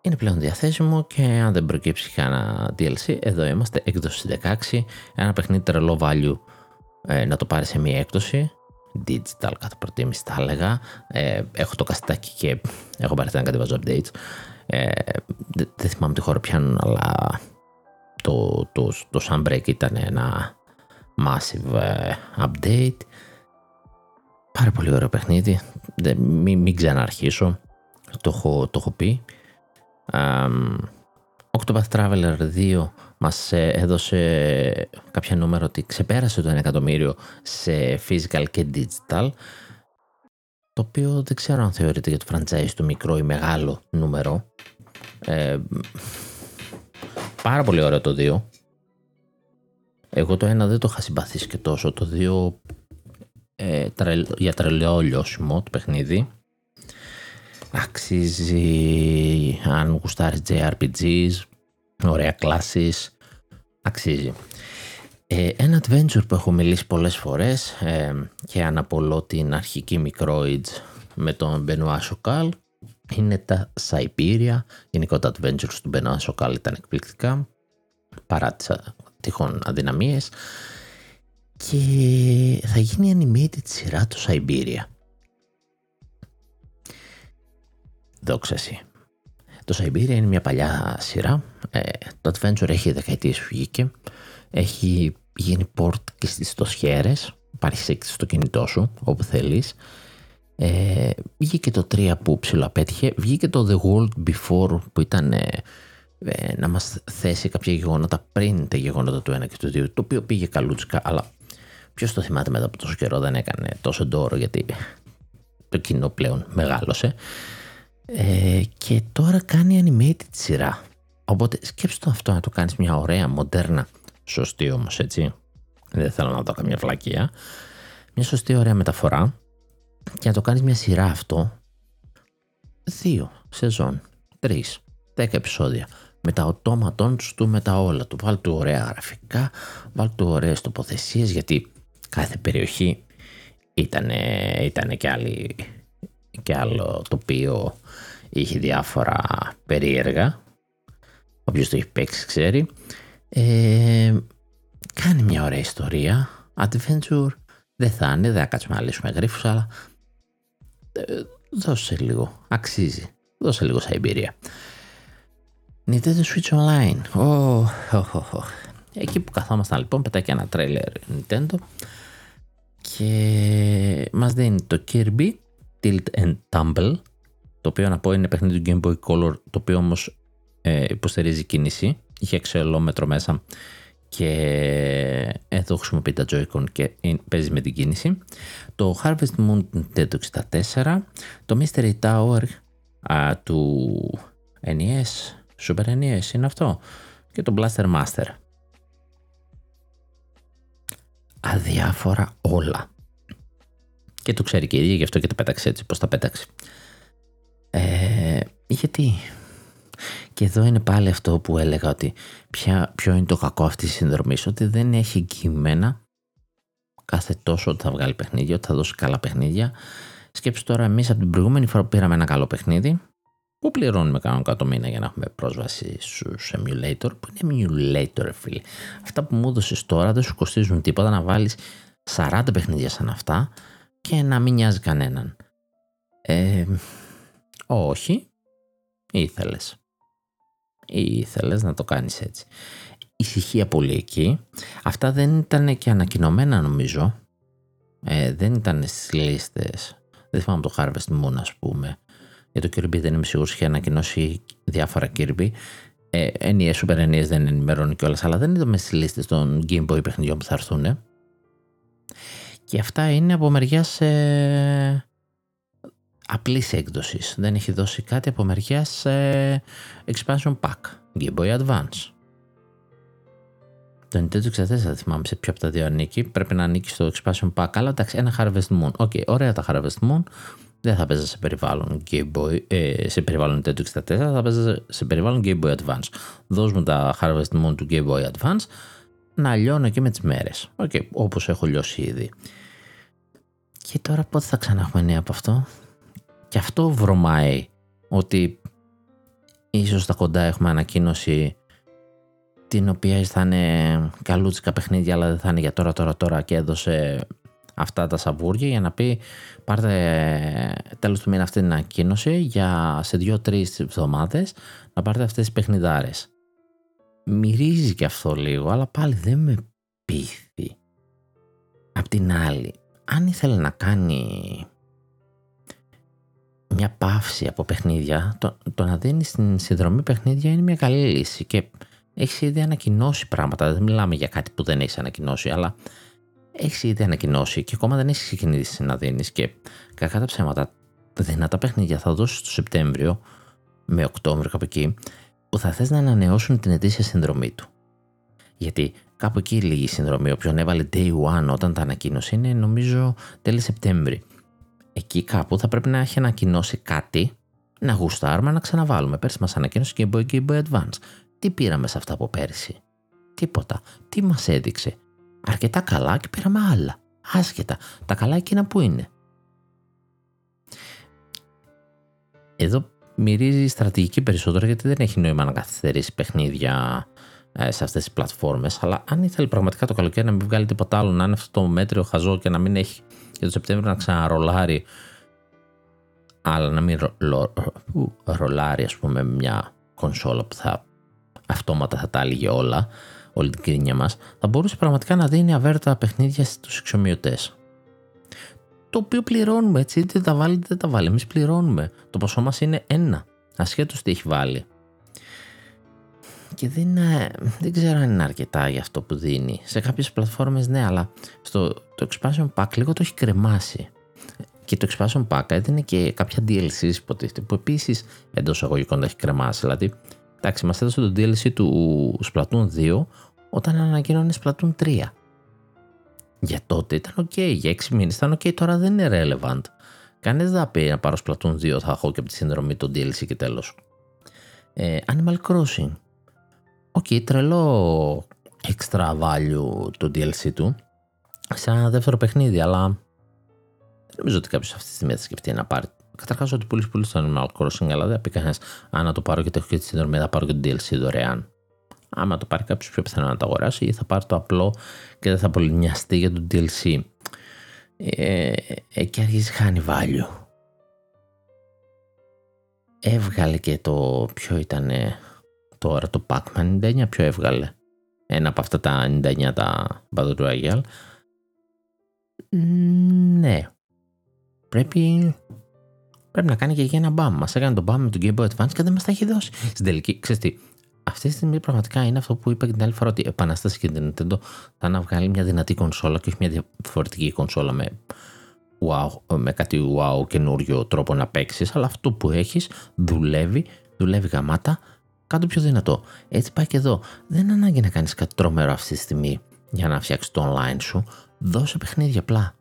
Είναι πλέον διαθέσιμο και αν δεν προκύψει κανένα ντι ελ σι, εδώ είμαστε, έκδοση δεκαέξι. Ένα παιχνίδι τρελό value ε, να το πάρει σε μία έκδοση. Digital κατά προτίμηση θα έλεγα. Ε, έχω το καστάκι και έχω πάρει να κατεβάζω updates. Ε, δεν δε θυμάμαι τη χώρα πιάνουν, αλλά... Το, το, το Sunbreak ήταν ένα massive uh, update. Πάρα πολύ ωραίο παιχνίδι. Δε, μη, μην ξαναρχίσω. Το έχω, το έχω πει. Um, Octopath Traveler δύο μας έδωσε κάποια νούμερα ότι ξεπέρασε το ένα εκατομμύριο σε physical και digital, το οποίο δεν ξέρω αν θεωρείται για το franchise του μικρό ή μεγάλο νούμερο. Ε, πάρα πολύ ωραίο το δύο. Εγώ το ένα δεν το είχα συμπαθήσει και τόσο, το δύο ε, τρελ, για τρελαιό λιώσιμο το παιχνίδι. Αξίζει αν γουστάρεις τζέι αρ πι τζις, ωραία κλάσεις, αξίζει. Ε, ένα adventure που έχω μιλήσει πολλές φορές ε, και αναπολώ την αρχική Microids με τον Benoit Sokal είναι τα Syberia. Γενικά τα adventures του Benoit Sokal ήταν εκπληκτικά παρά τις τυχόν αδυναμίες, και θα γίνει animated σειρά του Syberia. Δόξα εσύ. Το Syberia είναι μια παλιά σειρά. Ε, το adventure έχει δεκαετίες που βγήκε. Έχει γίνει port και στις τοσχέρες. Υπάρχει έκτη στο κινητό σου, όπου θέλεις. Ε, βγήκε το τρία που ψιλοαπέτυχε. Βγήκε το The World Before που ήταν ε, ε, να μας θέσει κάποια γεγονότα πριν τα γεγονότα του ένα και του δύο. Το οποίο πήγε καλούτσικα, αλλά ποιος το θυμάται μετά από τόσο καιρό, δεν έκανε τόσο ντόρο γιατί το κοινό πλέον μεγάλωσε. Ε, και τώρα κάνει animated σειρά, οπότε σκέψου το αυτό να το κάνεις μια ωραία μοντέρνα, σωστή όμως, έτσι, δεν θέλω να δω καμία βλακεία, μια σωστή ωραία μεταφορά, και να το κάνεις μια σειρά αυτό, δύο σεζόν, τρεις, δέκα επεισόδια, με τα οτόματών του, με τα όλα του, βάλ του ωραία γραφικά, βάλ του ωραίες τοποθεσίες, γιατί κάθε περιοχή ήταν και άλλη, και άλλο τοπίο, είχε διάφορα περίεργα, όποιος το έχει παίξει ξέρει. Ε, κάνει μια ωραία ιστορία, adventure δεν θα είναι, δεν θα κάτσουμε να λύσουμε γρίφους, αλλά ε, δώσε λίγο, αξίζει, δώσε λίγο Syberia. Nintendo Switch Online, oh, oh, oh. Εκεί που καθόμασταν λοιπόν πετάει και ένα τρέλερ Nintendo και μας δίνει το Kirby Tilt and Tumble, το οποίο να πω είναι παιχνίδι του Game Boy Color, το οποίο όμως ε, υποστηρίζει κίνηση, είχε εξελόμετρο μέσα και εδώ χρησιμοποιεί τα Joy-Con και παίζει με την κίνηση. Το Harvest Moon Nintendo εξήντα τέσσερα, το Mystery Tower α, του εν ι ες, Super εν ι ες είναι αυτό, και το Blaster Master. Αδιάφορα όλα. Και το ξέρει και η ίδια, γι' αυτό και το πέταξε έτσι πως τα πέταξε. Ε, γιατί. Και εδώ είναι πάλι αυτό που έλεγα ότι ποια, ποιο είναι το κακό αυτής της συνδρομής. Ότι δεν έχει εγγυημένα κάθε τόσο ότι θα βγάλει παιχνίδια, ότι θα δώσει καλά παιχνίδια. Σκέψου τώρα, εμείς από την προηγούμενη φορά που πήραμε ένα καλό παιχνίδι, που πληρώνουμε κανονικά το μήνα για να έχουμε πρόσβαση στους emulator, που είναι emulator, φίλοι. Αυτά που μου έδωσες τώρα δεν σου κοστίζουν τίποτα, να βάλεις σαράντα παιχνίδια σαν αυτά και να μην νοιάζει κανέναν. Ε, όχι. Ήθελες. Ήθελες να το κάνεις έτσι. Ησυχία πολύ εκεί. Αυτά δεν ήταν και ανακοινωμένα νομίζω. Ε, δεν ήταν στις λίστες. Δεν θυμάμαι το Harvest Moon ας πούμε. Για το Kirby δεν είμαι σίγουρος, είχε ανακοινώσει διάφορα Kirby. Ε, εν ι ες, Super εν ι ες δεν ενημερώνει κιόλας, αλλά δεν είδαμε στις λίστες των Game Boy παιχνιδιών που θα έρθουν. Ε. Και αυτά είναι από μεριάς ε, απλής έκδοσης. Δεν έχει δώσει κάτι από μεριάς ε, expansion pack, Game Boy Advance. Το Nintendo εξήντα τέσσερα θα θυμάμαι σε ποιο από τα δύο ανήκει. Πρέπει να ανήκει στο expansion pack. Αλλά εντάξει, ένα Harvest Moon. Οκ, okay, ωραία τα Harvest Moon. Δεν θα παίζα σε περιβάλλον Game Boy, ε, σε περιβάλλον Nintendo εξήντα τέσσερα, θα παίζα σε περιβάλλον Game Boy Advance. Δώσ' μου τα Harvest Moon του Game Boy Advance. Να λιώνω και με τις μέρες. Οκ, okay, όπως έχω λιώσει ήδη. Και τώρα πότε θα ξανά έχουμε νέα από αυτό. Και αυτό βρωμάει. Ότι ίσως τα κοντά έχουμε ανακοίνωση την οποία θα είναι καλούτσικα παιχνίδια, αλλά δεν θα είναι για τώρα τώρα τώρα, και έδωσε αυτά τα σαβούρια για να πει πάρτε τέλος του μήνα αυτή την ανακοίνωση για σε δύο τρεις εβδομάδες να πάρετε αυτές τις παιχνιδάρες. Μυρίζει και αυτό λίγο, αλλά πάλι δεν με πείθει. Απ' την άλλη, αν ήθελε να κάνει μια παύση από παιχνίδια, το, το να δίνει στην συνδρομή παιχνίδια είναι μια καλή λύση, και έχεις ήδη ανακοινώσει πράγματα. Δεν μιλάμε για κάτι που δεν έχεις ανακοινώσει, αλλά έχεις ήδη ανακοινώσει και ακόμα δεν έχεις ξεκινήσει να δίνεις. Και κακά τα ψέματα, δυνατά παιχνίδια θα δώσεις το Σεπτέμβριο με Οκτώβριο, κάπου εκεί, που θα θες να ανανεώσουν την ετήσια συνδρομή του. Γιατί κάπου εκεί λίγη συνδρομή. Όποιον έβαλε day one όταν τα ανακοίνωσε είναι νομίζω τέλη Σεπτέμβρη. Εκεί κάπου θα πρέπει να έχει ανακοινώσει κάτι, να γουστάρουμε, να ξαναβάλουμε. Πέρσι μας ανακοίνωσε και Game Boy, Game Boy Advance. Τι πήραμε σε αυτά από πέρσι? Τίποτα. Τι μας έδειξε? Αρκετά καλά και πήραμε άλλα. Άσχετα. Τα καλά εκείνα που είναι. Εδώ μυρίζει η στρατηγική περισσότερο, γιατί δεν έχει νόημα να καθυστερήσει παιχνίδια σε αυτές τις πλατφόρμες. Αλλά αν ήθελε πραγματικά το καλοκαίρι να μην βγάλει τίποτα άλλο, να είναι αυτό το μέτριο χαζό και να μην έχει για το Σεπτέμβριο να ξαναρολάρει, αλλά να μην ρο, λο, ρο, ρολάρει ας πούμε μια κονσόλα που θα αυτόματα θα τα έλεγε όλα, όλη την κρίνια μας, θα μπορούσε πραγματικά να δίνει αβέρτα παιχνίδια στους εξομοιωτές, το οποίο πληρώνουμε, έτσι, είτε τα βάλει είτε δεν τα βάλει, εμείς πληρώνουμε, το ποσό μας είναι ένα ασχέτως τι έχει βάλει, και δεν, δεν ξέρω αν είναι αρκετά για αυτό που δίνει. Σε κάποιες πλατφόρμες ναι, αλλά στο, το expansion pack λίγο το έχει κρεμάσει. Και το expansion pack έδινε και κάποια ντι ελ σις υποτίθεται, που επίσης εντός αγωγικών τα έχει κρεμάσει. Δηλαδή, εντάξει, μας έδωσε το ντι ελ σι του Splatoon δύο όταν ανακοίνωνε Splatoon τρία. Για τότε ήταν ok, για έξι μήνες ήταν ok, τώρα δεν είναι relevant. Κανείς δεν θα πει να πάρω Splatoon δύο, θα έχω και από τη συνδρομή το ντι ελ σι και τέλος. Ε, Animal Crossing. Οκ, okay, τρελό extra value το ντι ελ σι του σε ένα δεύτερο παιχνίδι, αλλά δεν νομίζω ότι κάποιος αυτή τη στιγμή θα σκεφτεί να πάρει. Καταρχάς ότι πουλήσει πολύ στο Animal Crossing, αλλά δεν πει κανένας αν να το πάρω και το έχω και τη συνδρομή, θα πάρω και το ντι ελ σι δωρεάν. Άμα το πάρει κάποιος, πιο πιθανό να το αγοράσει, ή θα πάρει το απλό και δεν θα πολυνιαστεί για το ντι ελ σι. Ε, εκεί αρχίζει χάνει value. Έβγαλε και το ποιο ήταν... Τώρα το Pac-Man ενενήντα εννιά πιο έβγαλε. Ένα από αυτά τα ενενήντα εννιά τα Battle Royale. Ναι. Πρέπει, πρέπει να κάνει και για ένα μπαμ. Μας έκανε τον μπαμ με τον Game Boy Advance και δεν μας τα έχει δώσει. Στην τελική, ξέρεις τι. Αυτή τη στιγμή πραγματικά είναι αυτό που είπα και την άλλη φορά, ότι η επανάσταση και την Nintendo θα να βγάλει μια δυνατή κονσόλα και όχι μια διαφορετική κονσόλα με, wow, με κάτι wow καινούριο τρόπο να παίξεις. Αλλά αυτό που έχεις δουλεύει, δουλεύει γαμάτα. Κάντο πιο δυνατό. Έτσι πάει και εδώ. Δεν ανάγκη να κάνεις κάτι τρομερό αυτή τη στιγμή για να φτιάξεις το online σου. Δώσε παιχνίδια απλά.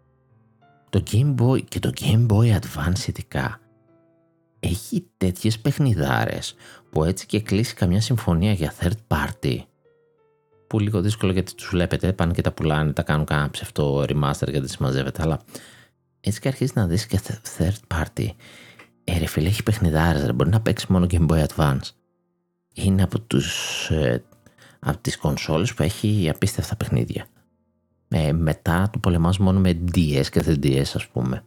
Το Game Boy και το Game Boy Advance ειδικά έχει τέτοιες παιχνιδάρες που έτσι και κλείσει καμιά συμφωνία για third party, που λίγο δύσκολο γιατί τους βλέπετε, πάνε και τα πουλάνε, τα κάνουν κάνα ψευτό remaster και δεν συμμαζεύεται, αλλά έτσι και αρχίζει να δεις και third party. Ε ρε φίλε, έχει παιχνιδάρες, ρε, μπορεί να παίξει μόνο Game Boy Advance. Είναι από, τους, ε, από τις κονσόλες που έχει απίστευτα παιχνίδια. Ε, μετά το πολεμάς μόνο με ντι ες και θρι ντι ες ας πούμε.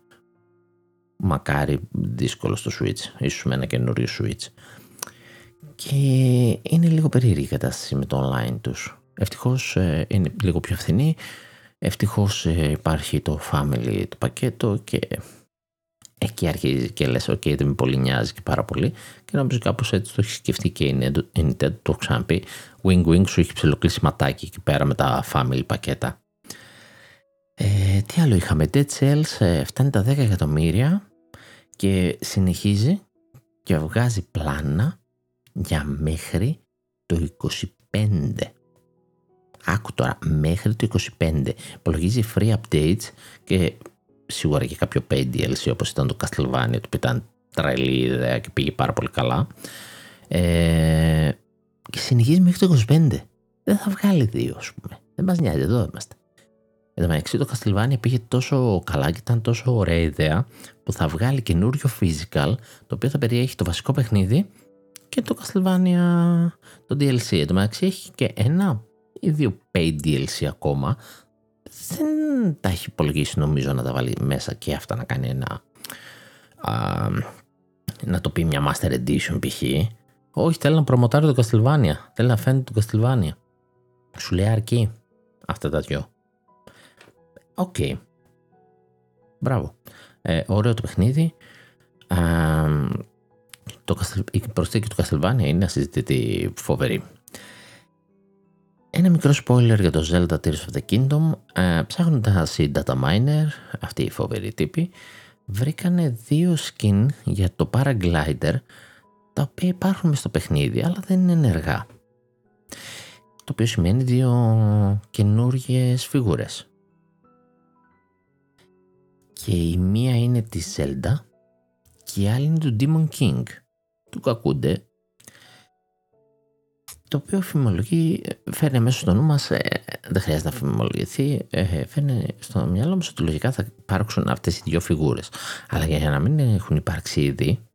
Μακάρι δύσκολο στο Switch, ίσως με ένα καινούριο Switch. Και είναι λίγο περίεργη η κατάσταση με το online τους. Ευτυχώς ε, είναι λίγο πιο φθηνή. Ευτυχώς ε, υπάρχει το family το πακέτο και... Εκεί αρχίζει και λες: OK, δεν με πολύ νοιάζει και πάρα πολύ. Και νομίζω κάπως έτσι το έχει σκεφτεί και η Nintendo, το έχω ξαναπεί. Wing-wing, σου έχει ψιλοκλείσει ματάκι εκεί πέρα με τα family πακέτα. Ε, τι άλλο είχαμε? Dead Cells φτάνει τα δέκα εκατομμύρια και συνεχίζει και βγάζει πλάνα για μέχρι το είκοσι πέντε. Άκου τώρα, μέχρι το είκοσι πέντε. Υπολογίζει free updates και σίγουρα και κάποιο paid ντι ελ σι, όπως ήταν το Castlevania, το οποίο ήταν τρελή ιδέα και πήγε πάρα πολύ καλά. Ε, και συνεχίζει μέχρι το είκοσι πέντε. Δεν θα βγάλει δύο, ας πούμε. Δεν μας νοιάζει, εδώ είμαστε. Εν τω μεταξύ, το Castlevania πήγε τόσο καλά και ήταν τόσο ωραία ιδέα που θα βγάλει καινούριο physical, το οποίο θα περιέχει το βασικό παιχνίδι και το Castlevania, το ντι ελ σι. Εν τω μεταξύ, έχει και ένα ή δύο paid ντι ελ σι ακόμα. Δεν τα έχει υπολογίσει νομίζω να τα βάλει μέσα και αυτά, να κάνει ένα α, να το πει μια Master Edition π.χ. Όχι, θέλει να προμοτάρει το Castlevania, θέλει να φαίνεται το Castlevania. Σου λέει αρκεί αυτά τα δυο. Οκ. Okay. Μπράβο. Ε, ωραίο το παιχνίδι. Α, το, η προσθήκη του Castlevania είναι ασυζητητή φοβερή. Ένα μικρό spoiler για το Zelda Tears of the Kingdom. Ε, ψάχνοντας οι data miner, αυτοί οι φοβεροί τύποι, βρήκανε δύο skin για το paraglider, τα οποία υπάρχουν μες στο παιχνίδι, αλλά δεν είναι ενεργά. Το οποίο σημαίνει δύο καινούργιες φιγούρες. Και η μία είναι τη Zelda και η άλλη είναι του Demon King, του Κακούντε, το οποίο φημολογεί, φέρνει αμέσως στο νου μας, ε, δεν χρειάζεται να φημολογηθεί, ε, φέρνει στο μυαλό μας ότι λογικά θα υπάρξουν αυτές οι δύο φιγούρες. Αλλά για να μην έχουν υπάρξει ήδη,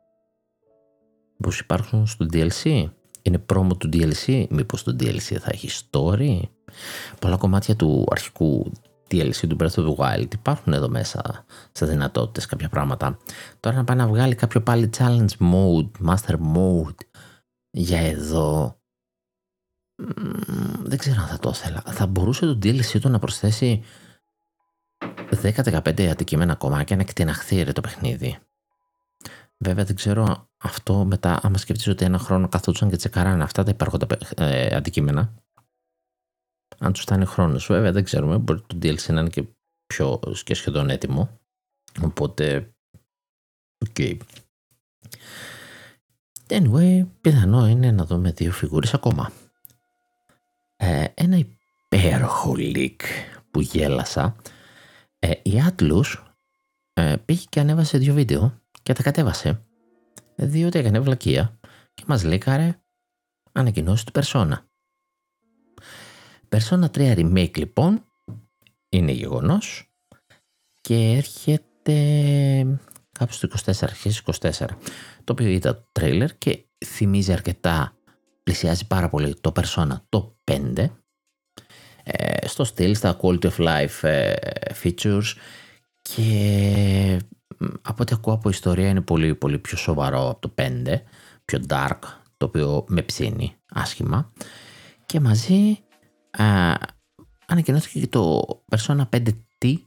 μήπως υπάρχουν στο ντι ελ σι, είναι promo του ντι ελ σι, μήπως το ντι ελ σι θα έχει story, πολλά κομμάτια του αρχικού ντι ελ σι του Breath of the Wild υπάρχουν εδώ μέσα σε δυνατότητες, κάποια πράγματα. Τώρα να πάει να βγάλει κάποιο πάλι challenge mode, master mode για εδώ, δεν ξέρω αν θα το ήθελα. Θα μπορούσε το ντι ελ σι του να προσθέσει δέκα με δεκαπέντε αντικείμενα ακόμα και να εκτεναχθεί ρε το παιχνίδι. Βέβαια δεν ξέρω αυτό μετά, άμα σκεφτείς ότι ένα χρόνο καθόντουσαν και τσεκαράνε αυτά τα υπάρχοντα ε, αντικείμενα, αν τους φτάνει χρόνος. Βέβαια δεν ξέρουμε, μπορεί το ντι ελ σι να είναι και, πιο, και σχεδόν έτοιμο, οπότε οκ. Okay. Anyway, πιθανό είναι να δούμε δύο φιγούρες ακόμα. Ε, ένα υπέροχο leak που γέλασα, ε, η Atlus ε, πήγε και ανέβασε δύο βίντεο και τα κατέβασε, διότι έκανε βλακεία και μας λίκαρε ανακοινώσεις του Persona. Persona τρία Remake λοιπόν είναι γεγονός και έρχεται κάπου στο είκοσι τέσσερα, αρχές είκοσι τέσσερα, το οποίο ήταν το τρέιλερ και θυμίζει αρκετά, πλησιάζει πάρα πολύ το Persona το πέντε ε, στο στυλ, στα quality of life ε, features και από ό,τι ακούω από ιστορία είναι πολύ, πολύ πιο σοβαρό από το πέντε, πιο dark, το οποίο με ψήνει άσχημα, και μαζί Uh, ανακοινώθηκε και το Persona φάιβ τι,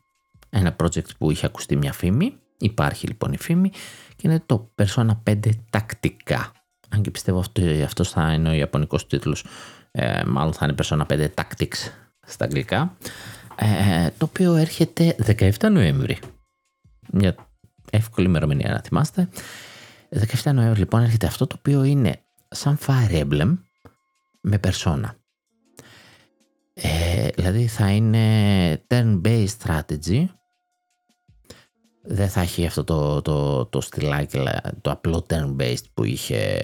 ένα project που είχε ακουστεί μια φήμη, υπάρχει λοιπόν η φήμη και είναι το Persona φάιβ Tactica, αν και πιστεύω αυτό, αυτός θα είναι ο ιαπωνικός τίτλος, ε, μάλλον θα είναι Persona φάιβ Tactics στα αγγλικά, ε, το οποίο έρχεται δεκαεφτά Νοέμβρη, μια εύκολη ημερομηνία να θυμάστε. Δεκαεφτά Νοέμβρη λοιπόν έρχεται αυτό, το οποίο είναι σαν Fire Emblem με Persona. Ε, δηλαδή θα είναι turn-based strategy, δεν θα έχει αυτό το, το, το στυλάκι, το απλό turn-based που είχε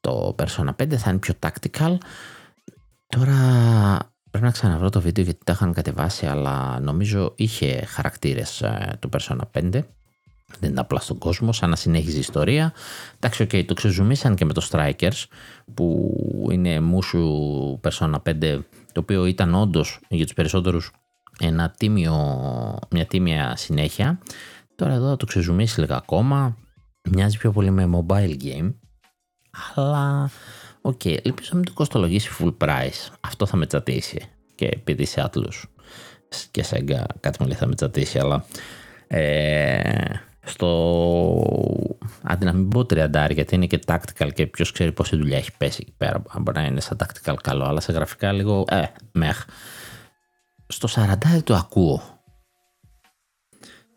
το Persona φάιβ, θα είναι πιο tactical. Τώρα πρέπει να ξαναβρω το βίντεο γιατί τα είχαν κατεβάσει, αλλά νομίζω είχε χαρακτήρες το Persona φάιβ, δεν είναι απλά στον κόσμο, σαν να συνέχιζε η ιστορία. Εντάξει, okay, το ξεζουμίσαν και με το Strikers που είναι μουσου Persona φάιβ, το οποίο ήταν όντως για τους περισσότερους ένα τίμιο, μια τίμια συνέχεια. Τώρα εδώ θα το ξεζουμίσει λίγα ακόμα. Μοιάζει πιο πολύ με mobile game. Αλλά οκ, okay, ελπίζω να μην το κοστολογήσει full price. Αυτό θα με τσατήσει. Και επειδή σε Atlus και σε Sega κάτι μου λέει θα με τσατήσει. Αλλά ε, στο... Αντί να μην πω τριαντάρι, γιατί είναι και tactical και ποιος ξέρει πόση δουλειά έχει πέσει εκεί πέρα. Μπορεί να είναι σαν tactical καλό, αλλά σε γραφικά λίγο ε, μεχ. Στο σαραντάρι το ακούω.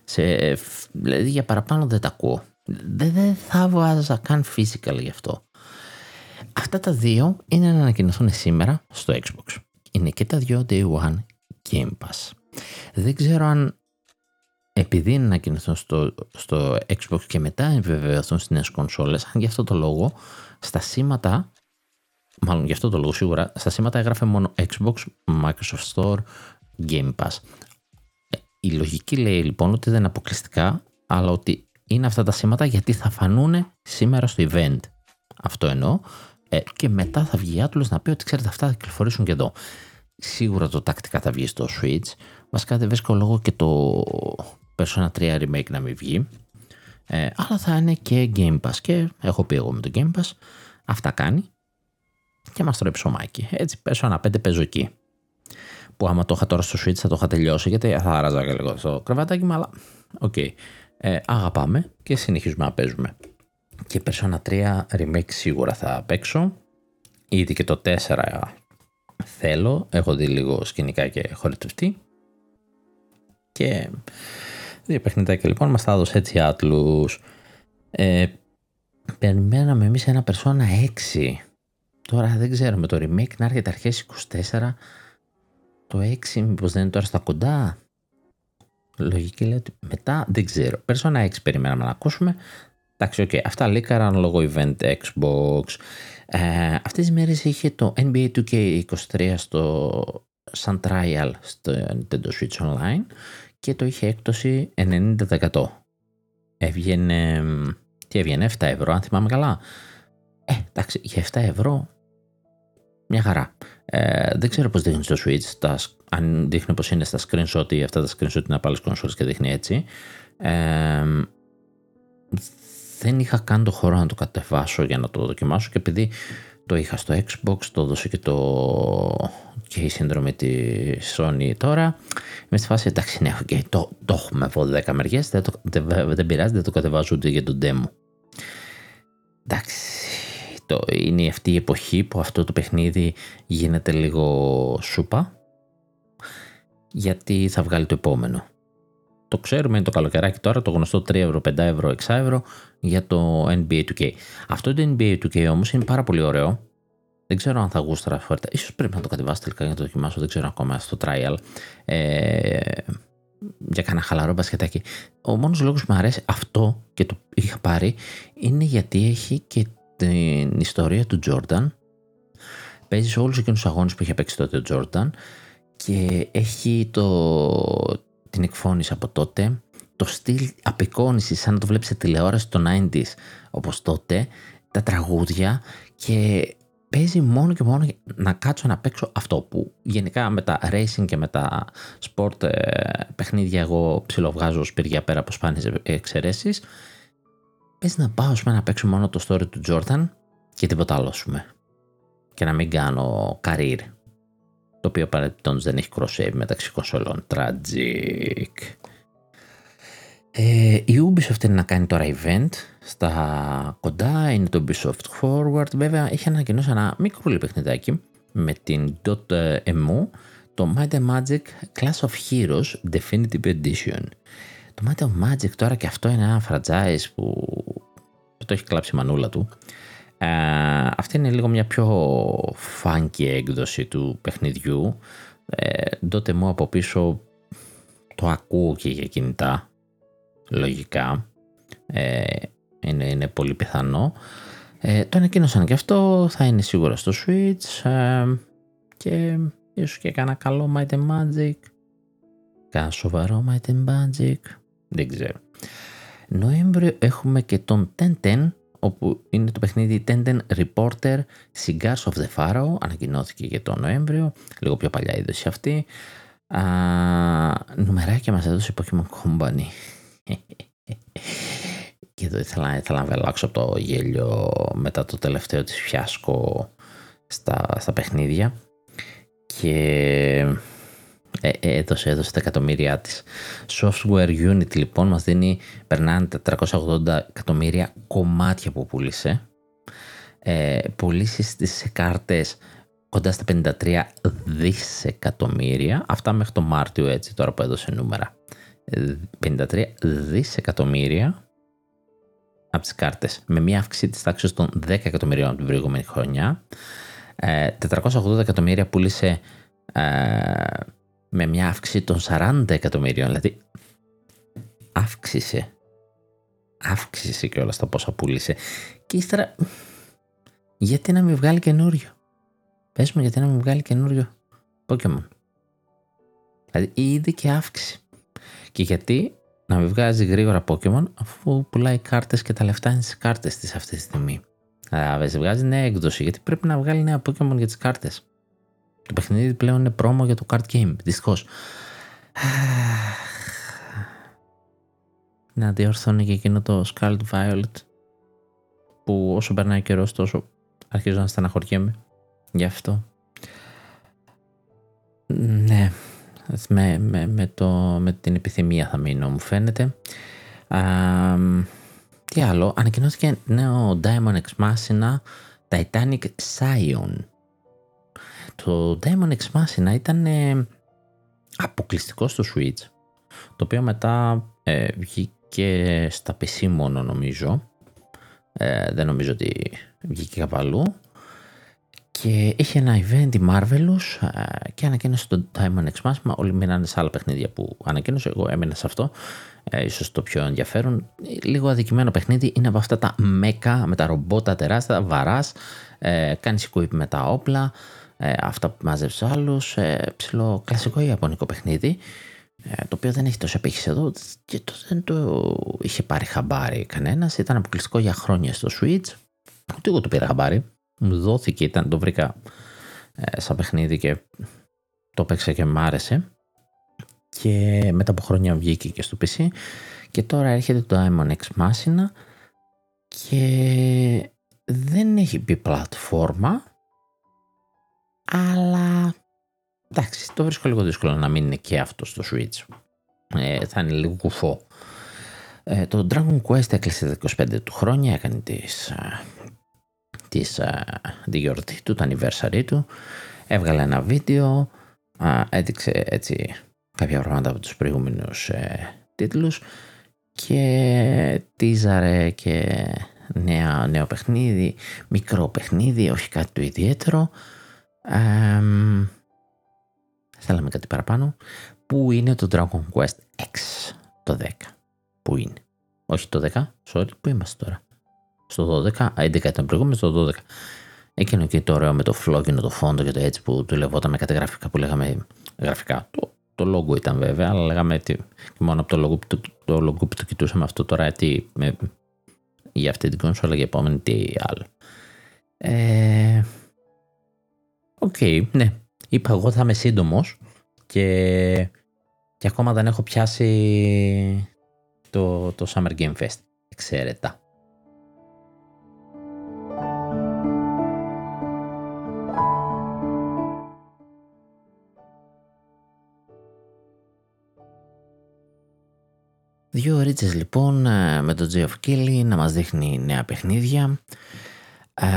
Σε, δηλαδή για παραπάνω δεν τα ακούω. Δεν, δεν θα βάζα καν physical γι' αυτό. Αυτά τα δύο είναι να ανακοινωθούν σήμερα στο Xbox. Είναι και τα δύο Day One Game Pass. Δεν ξέρω αν επειδή είναι ανακοινωθούν στο, στο Xbox και μετά επιβεβαιωθούν στις νέες κονσόλες, αν γι' αυτό το λόγο στα σήματα, μάλλον γι' αυτό το λόγο σίγουρα, στα σήματα έγραφε μόνο Xbox, Microsoft Store, Game Pass. Η λογική λέει λοιπόν ότι δεν είναι αποκλειστικά, αλλά ότι είναι αυτά τα σήματα γιατί θα φανούν σήμερα στο event. Αυτό εννοώ. Ε, και μετά θα βγει Atlus να πει ότι ξέρετε αυτά θα κυκλοφορήσουν και εδώ. Σίγουρα το τακτικά θα βγει στο Switch. Βασικά δεν βρίσκω λόγο και το Persona τρία Remake να μην βγει, ε, αλλά θα είναι και Game Pass και έχω πει εγώ με το Game Pass αυτά κάνει και μας τρώει ψωμάκι, έτσι Persona φάιβ παίζω εκεί, που άμα το είχα τώρα στο Switch θα το είχα τελειώσει γιατί θα άραζα και λίγο στο κρεβατάκι μου, αλλά οκ, okay. ε, αγαπάμε και συνεχίζουμε να παίζουμε και Persona τρία Remake σίγουρα θα παίξω, ήδη και το τέσσερα θέλω. Έχω δει λίγο σκηνικά και χορτευτεί. Και δύο παιχνιδάκια λοιπόν μας τα έδωσε έτσι Atlus. Ε, περιμέναμε εμείς ένα Persona έξι. Τώρα δεν ξέρουμε το remake να έρχεται αρχές είκοσι τέσσερα. Το έξι μήπως δεν είναι τώρα στα κοντά. Λογική λέει ότι μετά δεν ξέρω. Persona έξι περιμέναμε να ακούσουμε. Εντάξει, okay. Αυτά λίκαραν λόγω event Xbox. Ε, αυτές τις μέρες είχε το N B A two K twenty-three στο, σαν trial στο Nintendo Switch Online και το είχε έκπτωση ενενήντα τοις εκατό. Έβγαινε, τι έβγαινε, επτά ευρώ αν θυμάμαι καλά. Ε, εντάξει, για επτά ευρώ μια χαρά. Ε, δεν ξέρω πώς δείχνει στο Switch, τα, αν δείχνει πως είναι στα screenshot ή αυτά τα screenshot είναι από άλλες κονσόλες και δείχνει έτσι. Ε, δεν είχα καν το χώρο να το κατεβάσω για να το δοκιμάσω και επειδή το είχα στο Xbox, το έδωσε και, το... και η σύνδρομη τη Sony τώρα. Είμαι στη φάση εντάξει ναι, okay, το, το έχουμε από δέκα μεριές, δεν, το, δεν, δεν πειράζει, δεν το κατεβάζω ούτε για τον demo. Εντάξει, το, είναι αυτή η εποχή που αυτό το παιχνίδι γίνεται λίγο σούπα γιατί θα βγάλει το επόμενο. Το ξέρουμε, είναι το καλοκαιράκι τώρα, το γνωστό τρία ευρώ, πέντε ευρώ, έξι ευρώ για το N B A two K. Αυτό το N B A two K όμως είναι πάρα πολύ ωραίο. Δεν ξέρω αν θα γούσταρα φορτά. Ίσως πρέπει να το κατεβάσω τελικά για να το δοκιμάσω, δεν ξέρω ακόμα στο trial. Ε, για κανένα χαλαρό μπασκετάκι. Ο μόνος λόγος που μου αρέσει αυτό και το είχα πάρει είναι γιατί έχει και την ιστορία του Τζόρνταν. Παίζει σε όλους εκείνους τους αγώνες που είχε παίξει τότε ο Τζόρνταν και έχει το... την εκφώνηση από τότε, το στυλ απεικόνηση σαν να το βλέπεις σε τηλεόραση των ενενήντα όπως τότε, τα τραγούδια και παίζει μόνο και μόνο να κάτσω να παίξω αυτό που γενικά με τα racing και με τα sport παιχνίδια εγώ ψιλοβγάζω σπίρια πέρα από σπάνιες εξαιρέσεις. Παίζει να πάω πούμε, να παίξω μόνο το story του Jordan και τίποτα άλλο πούμε. Και να μην κάνω career. Το οποίο παρατηρητώνως δεν έχει cross-save μεταξύ κονσολών. Tragic. Ε, η Ubisoft θέλει να κάνει τώρα event στα κοντά. Είναι το Ubisoft Forward. Βέβαια έχει ανακοινώσει ένα μικρούλι παιχνιδάκι με την .mu. Το Might and Magic Class of Heroes Definitive Edition. Το Might and Magic τώρα και αυτό είναι ένα franchise που το έχει κλάψει η μανούλα του. Uh, αυτή είναι λίγο μια πιο funky έκδοση του παιχνιδιού. Uh, τότε μου από πίσω το ακούω και για κινητά λογικά. Uh, είναι, είναι πολύ πιθανό. Uh, το ανακοίνωσαν και αυτό. Θα είναι σίγουρα στο Switch uh, και ίσως και κάνα καλό Might and Magic. Κάνα σοβαρό Might and Magic. Δεν ξέρω. Νοέμβριο έχουμε και τον δέκα δέκα, όπου είναι το παιχνίδι Tenden Reporter Cigars of the Pharaoh, ανακοινώθηκε για τον Νοέμβριο, λίγο πιο παλιά είδωση αυτή. Α, νουμεράκια μας έδωσε η Pokemon Company. Και εδώ ήθελα, ήθελα να βελάξω από το γέλιο μετά το τελευταίο της φιάσκο στα, στα παιχνίδια και ε, ε, έδωσε, έδωσε τα εκατομμύρια της. Software Unit λοιπόν μας δίνει, περνάνε τα τριακόσια ογδόντα εκατομμύρια κομμάτια που πούλησε. Ε, πουλήσεις στις κάρτες κοντά στα πενήντα τρία δισεκατομμύρια. Αυτά μέχρι το Μάρτιο έτσι τώρα που έδωσε νούμερα. πενήντα τρία δισεκατομμύρια από τις κάρτες. Με μια αύξηση της τάξης των δέκα εκατομμυρίων από την προηγούμενη χρονιά. Ε, τετρακόσια ογδόντα εκατομμύρια πούλησε... Ε, με μια αύξηση των σαράντα εκατομμυρίων, δηλαδή αύξησε, αύξησε και όλα στα πόσα πούλησε. Και ύστερα, γιατί να μην βγάλει καινούριο, πες μου γιατί να μην βγάλει καινούριο Pokemon, δηλαδή ήδη και αύξηση. Και γιατί να μην βγάζει γρήγορα Pokemon αφού πουλάει κάρτες και τα λεφτά είναι στις κάρτες της αυτή τη στιγμή. Δηλαδή βγάζει νέα έκδοση, γιατί πρέπει να βγάλει νέα Pokemon για τις κάρτες. Το παιχνίδι πλέον είναι πρόμο για το card game, δυστυχώς. Να διορθώνει και εκείνο το Scarlet Violet που όσο περνάει καιρός τόσο αρχίζω να στεναχωριέμαι γι' αυτό. Ναι, με, με, με, το, με την επιθυμία θα μείνω μου φαίνεται. Α, τι άλλο, ανακοινώθηκε νέο Daemon X Machina Titanic Scion. το Daemon X Machina ήταν ε, αποκλειστικό στο Switch, το οποίο μετά ε, βγήκε στα πι σι μόνο νομίζω, ε, δεν νομίζω ότι βγήκε κάπου αλλού, και είχε ένα event η Marvelous ε, και ανακοίνωσε το Daemon X Machina. Όλοι μείνανε σε άλλα παιχνίδια που ανακοίνωσε, εγώ έμεινα σε αυτό, ε, ίσως το πιο ενδιαφέρον, λίγο αδικημένο παιχνίδι, είναι από αυτά τα mecha με τα ρομπότα τεράστια, βαράς, ε, κάνεις equip με τα όπλα, Ε, αυτά που μάζεψε άλλους, ε, ψηλό κλασικό ιαπωνικό παιχνίδι, ε, το οποίο δεν έχει τόσο επίχειση εδώ και το, δεν το είχε πάρει χαμπάρι κανένας, ήταν αποκλειστικό για χρόνια στο Switch, ούτε εγώ το πήρα χαμπάρι, μου δόθηκε, ήταν, το βρήκα ε, σαν παιχνίδι και το παίξα και μου άρεσε, και μετά από χρόνια βγήκε και στο πι σι και τώρα έρχεται το Daemon X Machina και δεν έχει μπει πλατφόρμα. Αλλά εντάξει, το βρίσκω λίγο δύσκολο να μην είναι και αυτό στο Switch. Ε, θα είναι λίγο κουφό. Ε, το Dragon Quest έκλεισε τα είκοσι πέντε του χρόνια, έκανε τις, τις, τη γιορτή του, το anniversary του. Έβγαλε ένα βίντεο, έδειξε έτσι κάποια πράγματα από τους προηγούμενους ε, τίτλους και τίζαρε και νέα, νέο παιχνίδι, μικρό παιχνίδι, όχι κάτι το ιδιαίτερο. Ε, θέλαμε κάτι παραπάνω. Πού είναι το Dragon Quest X το δέκα? Πού είναι? Όχι το δέκα, sorry, πού είμαστε τώρα? Στο δώδεκα, έντεκα ήταν προηγούμενο, στο δώδεκα. Εκείνο και το ωραίο με το φλόγινο, το φόντο και το έτσι που του λεβόταν με κάτι γραφικά που λέγαμε γραφικά. Το, το logo ήταν βέβαια, αλλά λέγαμε τι, μόνο από το logo, το, το logo που το κοιτούσαμε αυτό τώρα τι, με, για αυτή την κονσόλα, για επόμενη τι άλλο. Ε... Οκ, okay, ναι. Είπα εγώ θα είμαι σύντομος και, και ακόμα δεν έχω πιάσει το, το Summer Game Fest. Εξαιρετά. Δύο ρίτσες λοιπόν με τον Geoff Keighley να μας δείχνει νέα παιχνίδια. Ε,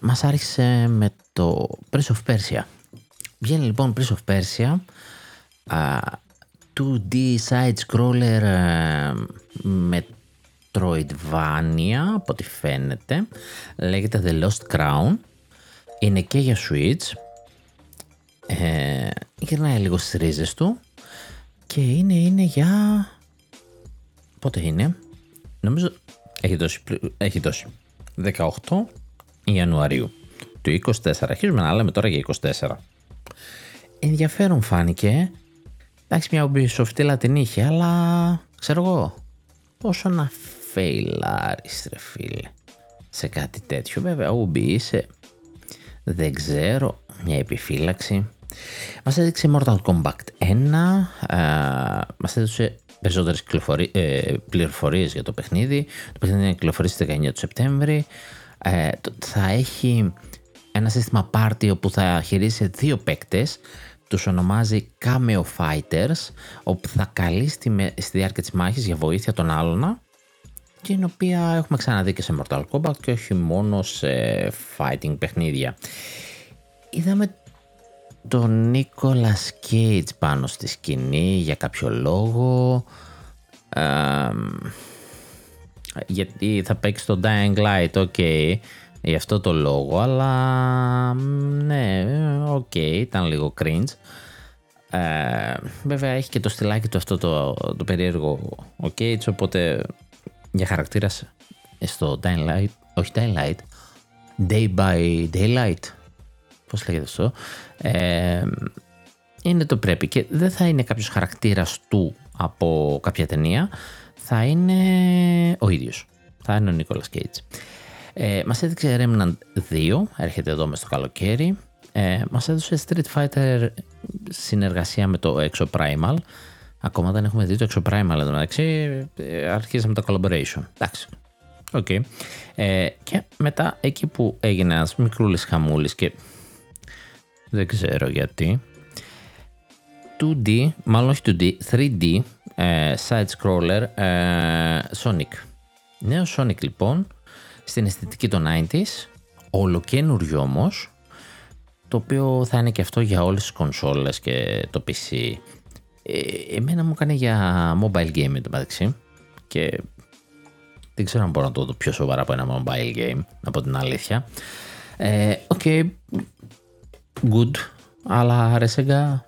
μας άρχισε με το Prince of Persia. Βγαίνει λοιπόν Prince of Persia, ε, two D side scroller, ε, Metroidvania από ό,τι φαίνεται. Λέγεται The Lost Crown. Είναι και για Switch. ε, Γυρνάει λίγο στις ρίζες του. Και είναι, είναι για... πότε είναι? Νομίζω έχει δώσει, έχει δώσει. δεκαοκτώ Ιανουαρίου του είκοσι τέσσερα. Αρχίζουμε να λέμε τώρα για είκοσι τέσσερα. Ενδιαφέρον φάνηκε. Εντάξει, μια ομπισοφτήλα την είχε, αλλά ξέρω εγώ πόσο να φεϊλάρεις ρε φίλε σε κάτι τέτοιο. Βέβαια ομπι είσαι, δεν ξέρω, μια επιφύλαξη. Μας έδειξε Mortal Kombat ένα, ε, μας έδωσε περισσότερες κυκλοφορι... ε, πληροφορίες για το παιχνίδι. Το παιχνίδι είναι κυκλοφορεί στις δεκαεννέα του Σεπτέμβρη. Ε, θα έχει ένα σύστημα party όπου θα χειρίσει δύο παίκτες, τους ονομάζει Cameo Fighters, όπου θα καλεί στη, στη διάρκεια της μάχης για βοήθεια των άλλων, την οποία έχουμε ξαναδεί και σε Mortal Kombat και όχι μόνο σε fighting παιχνίδια. Είδαμε τον Nicolas Cage πάνω στη σκηνή για κάποιο λόγο, ε, γιατί θα παίξει το Dying Light, οκ, okay, γι' αυτό το λόγο, αλλά ναι, οκ, okay, ήταν λίγο cringe. Ε, βέβαια έχει και το στυλάκι του αυτό το, το περίεργο ο Cage, οπότε για χαρακτήρα στο Dying Light, όχι Dying Light, Day by Daylight, πώς λέγεται αυτό, ε, είναι το πρέπει, και δεν θα είναι κάποιος χαρακτήρας του από κάποια ταινία, θα είναι ο ίδιος, θα είναι ο Nicolas Cage. Ε, μας έδειξε Remnant δύο, έρχεται εδώ μες το καλοκαίρι. Ε, μας έδωσε Street Fighter συνεργασία με το Exo Primal, ακόμα δεν έχουμε δει το Exo Primal εδώ μεταξύ, ε, αρχίσαμε τα collaboration, εντάξει. Okay. Ε, και μετά εκεί που έγινε ένας μικρούλης χαμούλης και δεν ξέρω γιατί, two D, μάλλον όχι two D, three D ε, side scroller, ε, Sonic. Νέο Sonic λοιπόν, στην αισθητική των ενενήντα, ολοκένουργιο όμως, το οποίο θα είναι και αυτό για όλες τις κονσόλες και το πι σι. Ε, εμένα μου έκανε για mobile game εν τω μεταξύ και δεν ξέρω αν μπορώ να το δω πιο σοβαρά από ένα mobile game, από την αλήθεια. Ε, ok, good, αλλά ρε Σέγγα,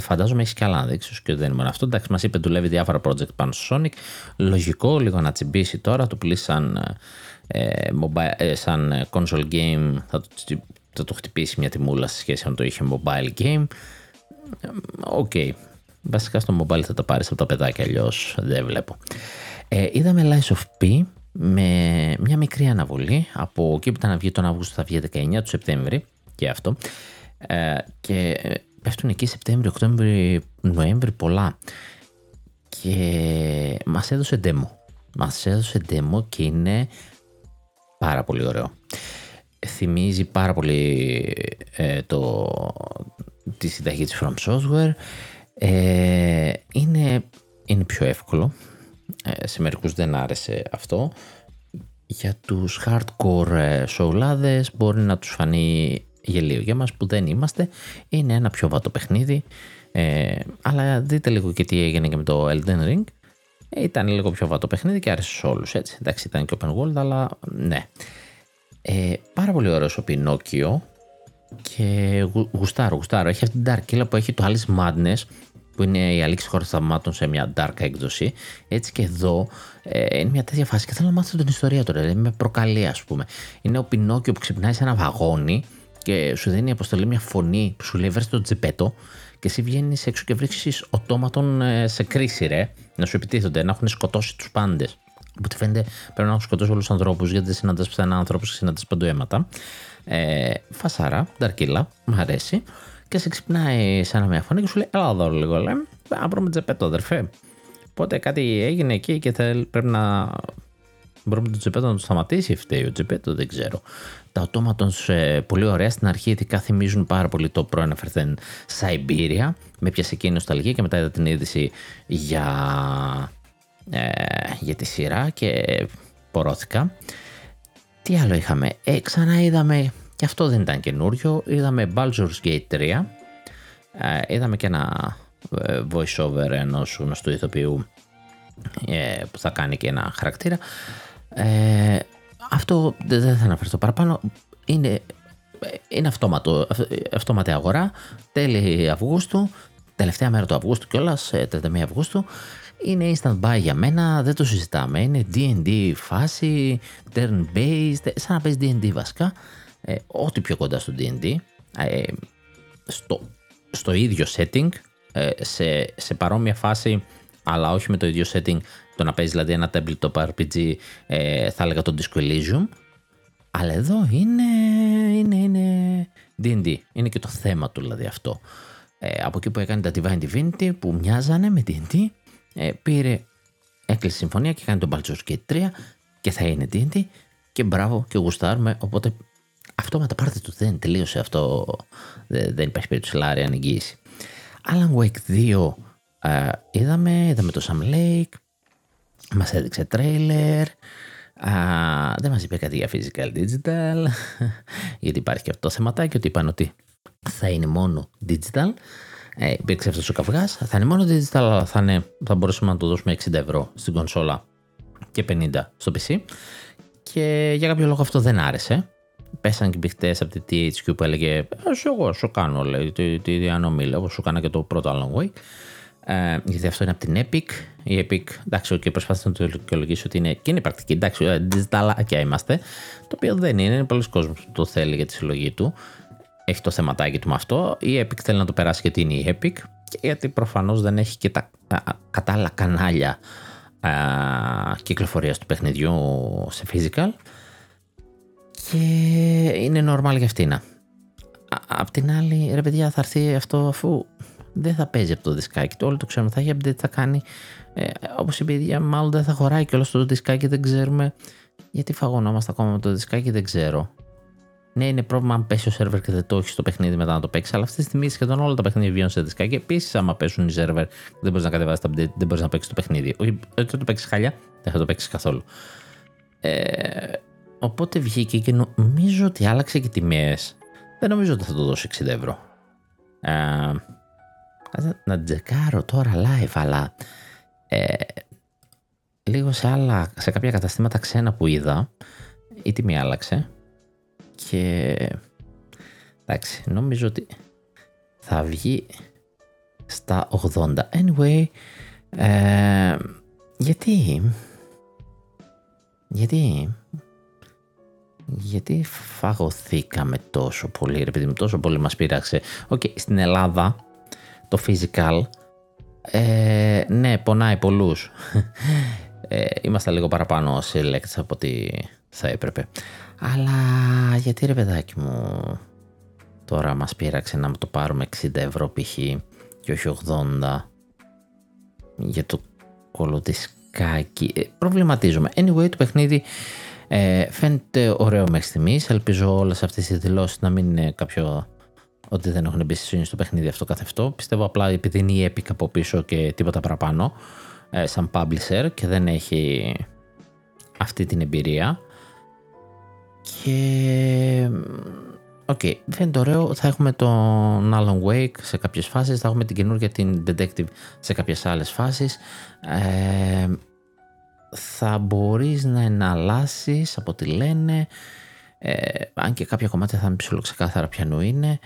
φαντάζομαι έχεις και άλλα να δείξεις και δεν είναι μόνο αυτό. Εντάξει, μας είπε δουλεύει διάφορα project πάνω στο Sonic. Λογικό λίγο να τσιμπήσει τώρα, το πλήσει σαν, ε, mobile, ε, σαν console game, θα το, θα το χτυπήσει μια τιμούλα σε σχέση αν το είχε mobile game. Οκ, okay. Βασικά στο mobile θα τα πάρεις από τα πετάκια, αλλιώς δεν βλέπω. Ε, είδαμε Lies of P με μια μικρή αναβολή από εκεί που ήταν να βγει τον Αύγουστο, θα βγει δεκαεννιά του Σεπτέμβρη και αυτό, ε, και πέφτουν εκεί Σεπτέμβρη, Οκτώβρη, Νοέμβρη πολλά και μας έδωσε demo μας έδωσε demo και είναι πάρα πολύ ωραίο, θυμίζει πάρα πολύ ε, το, τη συνταγή της From Software, ε, είναι, είναι πιο εύκολο. Ε, σε μερικούς δεν άρεσε αυτό. Για τους hardcore σοουλάδες μπορεί να τους φανεί γελίο, για μας που δεν είμαστε είναι ένα πιο βατό παιχνίδι, ε, αλλά δείτε λίγο και τι έγινε και με το Elden Ring, ε, ήταν λίγο πιο βατό παιχνίδι και άρεσε σε όλους, έτσι. Εντάξει, ήταν και open world, αλλά ναι, ε, πάρα πολύ ωραίος ο Πινόκιο και γου, γουστάρω, γουστάρω έχει αυτή την dark killer που έχει το Alice Madness, που είναι η αλήξη χώρα θαυμάτων σε μια dark έκδοση, έτσι και εδώ ε, είναι μια τέτοια φάση και θέλω να μάθω την ιστορία τώρα, δηλαδή με προκαλεί, ας πούμε. Είναι ο Πινόκιο που ξυπνάει σε ένα βαγόνι και σου δίνει αποστολή μια φωνή που σου λέει βρες το τζιπέτο και εσύ βγαίνεις έξω και βρίσκεις οτόματων σε κρίση, ρε, να σου επιτίθονται, να έχουν σκοτώσει τους πάντες. Που τη φαίνεται πρέπει να έχουν σκοτώσει όλους τους ανθρώπους, γιατί δεν συναντάς πιθανά ανθρώπους και συναντάς παντού αίματα. Ε, φασάρα, νταρκύλα, μου αρέσει. Και σε ξυπνάει σαν μια φωνή και σου λέει έλα εδώ λίγο, λέμε, να βρούμε τζεπέτο, αδερφέ. Οπότε κάτι έγινε εκεί και θέλ, πρέπει να μπορούμε τον τζεπέτο να το σταματήσει, φταίει ο τζεπέτο, δεν ξέρω. Τα οτόματων ε, πολύ ωραία στην αρχή, ειδικά θυμίζουν πάρα πολύ το προαναφερθέν Syberia, με πιασε εκείνη η νοσταλγία και μετά είδα την είδηση για, ε, για τη σειρά και πορώθηκα. Τι άλλο είχαμε, ε, ξανά είδαμε. Και αυτό δεν ήταν καινούριο. Είδαμε Baldur's Gate τρία. Ε, είδαμε και ένα voice over ενός γνωστού ηθοποιού ε, που θα κάνει και ένα χαρακτήρα. Ε, αυτό δεν θα αναφερθώ παραπάνω. Είναι, είναι αυτόματο, αυτόματη αγορά. Τέλη Αυγούστου, τελευταία μέρα του Αυγούστου κιόλας, τριάντα μία Αυγούστου. Είναι instant buy για μένα, δεν το συζητάμε. Είναι ντι εν ντι φάση, turn-based, σαν να παίζει ντι εν ντι βασικά. Ε, ό,τι πιο κοντά στο ντι εν ντι, ε, στο, στο ίδιο setting, ε, σε, σε παρόμοια φάση, αλλά όχι με το ίδιο setting, το να παίζει δηλαδή ένα tabletop αρ πι τζι, ε, θα έλεγα το Disco Elysium, αλλά εδώ είναι, είναι, είναι ντι εν ντι, είναι και το θέμα του δηλαδή αυτό. Ε, από εκεί που έκανε τα Divine Divinity που μοιάζανε με ντι εν ντι, ε, πήρε, έκλεισε συμφωνία και κάνει τον Baldur's Gate τρία και θα είναι ντι εν ντι και μπράβο και γουστάρουμε, οπότε αυτόματα πάρτε του, δεν τελείωσε αυτό, δεν, δεν υπάρχει περίπτωση λάρια εγγύηση. Alan Wake δύο ε, είδαμε, είδαμε το Sam Lake, μας έδειξε τρέιλερ, ε, δεν μας είπε κάτι για physical digital, γιατί υπάρχει και αυτό το θεματάκι ότι είπαν ότι θα είναι μόνο digital, ε, υπήρξε αυτός ο καυγάς, θα είναι μόνο digital, αλλά θα, είναι, θα μπορούσαμε να το δώσουμε εξήντα ευρώ στην κονσόλα και πενήντα στο πι σι και για κάποιο λόγο αυτό δεν άρεσε. Πέσαν και μπηχτές από τη τι έιτς κιου που έλεγε εγώ σου κάνω, λέει, τη, τη διανομή, εγώ σου κάνω και το πρώτο Alan Wake, ε, γιατί αυτό είναι από την Epic. Η Epic, εντάξει, και προσπάθησε να το δικαιολογήσει ότι είναι και είναι πρακτική, εντάξει, digitalάκια είμαστε, το οποίο δεν είναι, είναι πολλοί κόσμοι που το θέλει για τη συλλογή του, έχει το θεματάκι του με αυτό, η Epic θέλει να το περάσει γιατί είναι η Epic και γιατί προφανώς δεν έχει και τα κατάλληλα κανάλια κυκλοφορίας του παιχνιδιού σε physical. Και είναι normal για αυτήν. Απ' την άλλη, ρε παιδιά, θα έρθει αυτό αφού δεν θα παίζει από το δισκάκι του. Όλοι το ξέρουμε, θα έχει update, θα κάνει. Ε, όπως είπε η παιδιά, μάλλον δεν θα χωράει και όλο το δισκάκι, δεν ξέρουμε. Γιατί φαγωνόμαστε ακόμα με το δισκάκι, δεν ξέρω. Ναι, είναι πρόβλημα αν πέσει ο σερβερ και δεν το έχει στο παιχνίδι μετά να το παίξει. Αλλά αυτή τη στιγμή σχεδόν όλα τα παιχνίδια βγαίνουν σε δισκάκι. Επίσης, άμα πέσουν οι σερβερ, δεν μπορεί να κατεβάσει τα update, δεν μπορεί να παίξει το παιχνίδι. Όχι, δεν το παίξει χαλιά, δεν θα το παίξει καθόλου. Ε, Οπότε βγήκε και νομίζω ότι άλλαξε και τιμές. Δεν νομίζω ότι θα το δώσω εξήντα ευρώ. Ε, να τζεκάρω τώρα live, αλλά ε, λίγο σε, άλλα, σε κάποια καταστήματα ξένα που είδα η τιμή άλλαξε και εντάξει, νομίζω ότι θα βγει στα ογδόντα. Anyway, ε, γιατί γιατί γιατί φαγωθήκαμε τόσο πολύ, επειδή τόσο πολύ μας πείραξε. Οκ, okay, στην Ελλάδα το physical ε, ναι, πονάει πολλούς. Ε, είμαστε λίγο παραπάνω selects από ό,τι θα έπρεπε. Αλλά γιατί ρε παιδάκι μου τώρα μας πείραξε να το πάρουμε εξήντα ευρώ π.χ. και όχι ογδόντα για το κολοτισκάκι. Ε, προβληματίζομαι. Anyway, το παιχνίδι ε, φαίνεται ωραίο μέχρι στιγμής. Ελπίζω όλες αυτές οι δηλώσεις να μην είναι κάποιο ότι δεν έχουν εμπιστοσύνη στο παιχνίδι αυτό καθευτό. Πιστεύω απλά επειδή είναι η Epic από πίσω και τίποτα παραπάνω ε, σαν publisher και δεν έχει αυτή την εμπειρία. Και οκ, okay, φαίνεται ωραίο. Θα έχουμε τον Alan Wake σε κάποιες φάσεις, θα έχουμε την καινούργια την Detective σε κάποιες άλλες φάσεις. Ε, θα μπορείς να εναλλάσσεις από τι λένε, ε, αν και κάποια κομμάτια θα είναι ψιλοξεκάθαρα πιανού είναι.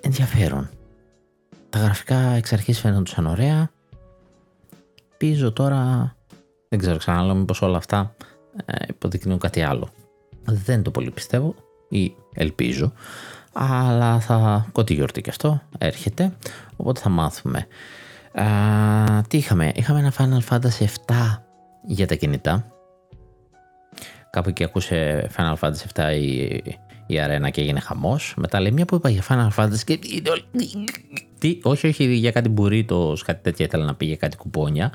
Ενδιαφέρον. Τα γραφικά εξ αρχής φαίνονταν ωραία. Πίζω τώρα, δεν ξέρω, ξαναλέω, μήπως όλα αυτά ε, υποδεικνύουν κάτι άλλο. Δεν το πολύ πιστεύω ή ελπίζω, αλλά θα κότι γιορτή και αυτό έρχεται, οπότε θα μάθουμε. Α, τι είχαμε, είχαμε ένα Final Fantasy επτά για τα κινητά. Κάπου εκεί ακούσε Final Fantasy επτά η, η αρένα και έγινε χαμός. Μετά λέει μια που είπα για Final Fantasy και... Τι, όχι, όχι, για κάτι μπουρίτος, κάτι τέτοια ήθελα να πει, για κάτι κουπόνια.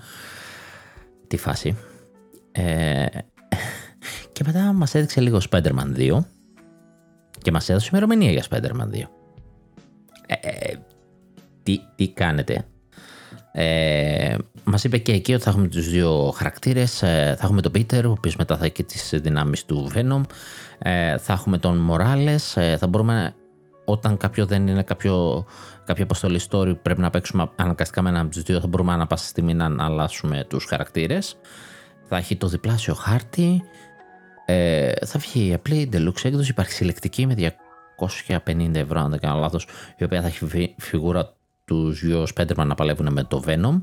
Τι φάση. Ε, και μετά μας έδειξε λίγο Spider-Man δύο. Και μας έδωσε ημερομηνία για Spider-Man δύο. Ε, ε, τι, τι κάνετε. Ε, μας είπε και εκεί ότι θα έχουμε τους δύο χαρακτήρες. Ε, θα έχουμε τον Peter, ο οποίος μετά θα έχει τις δυνάμεις του Venom. Ε, θα έχουμε τον Morales. Ε, θα μπορούμε, όταν κάποιο δεν είναι κάποιο, κάποια αποστολή story, πρέπει να παίξουμε αναγκαστικά με έναν από τους δύο. Θα μπορούμε ανά πάσα στιγμή να αλλάσουμε τους χαρακτήρες. Θα έχει το διπλάσιο χάρτη. Ε, θα βγει η απλή deluxe έκδοση, υπάρχει συλλεκτική με διακόσια πενήντα ευρώ αν δεν κάνω λάθος, η οποία θα έχει φιγούρα τους δύο Spider-Man να παλεύουν με το Venom,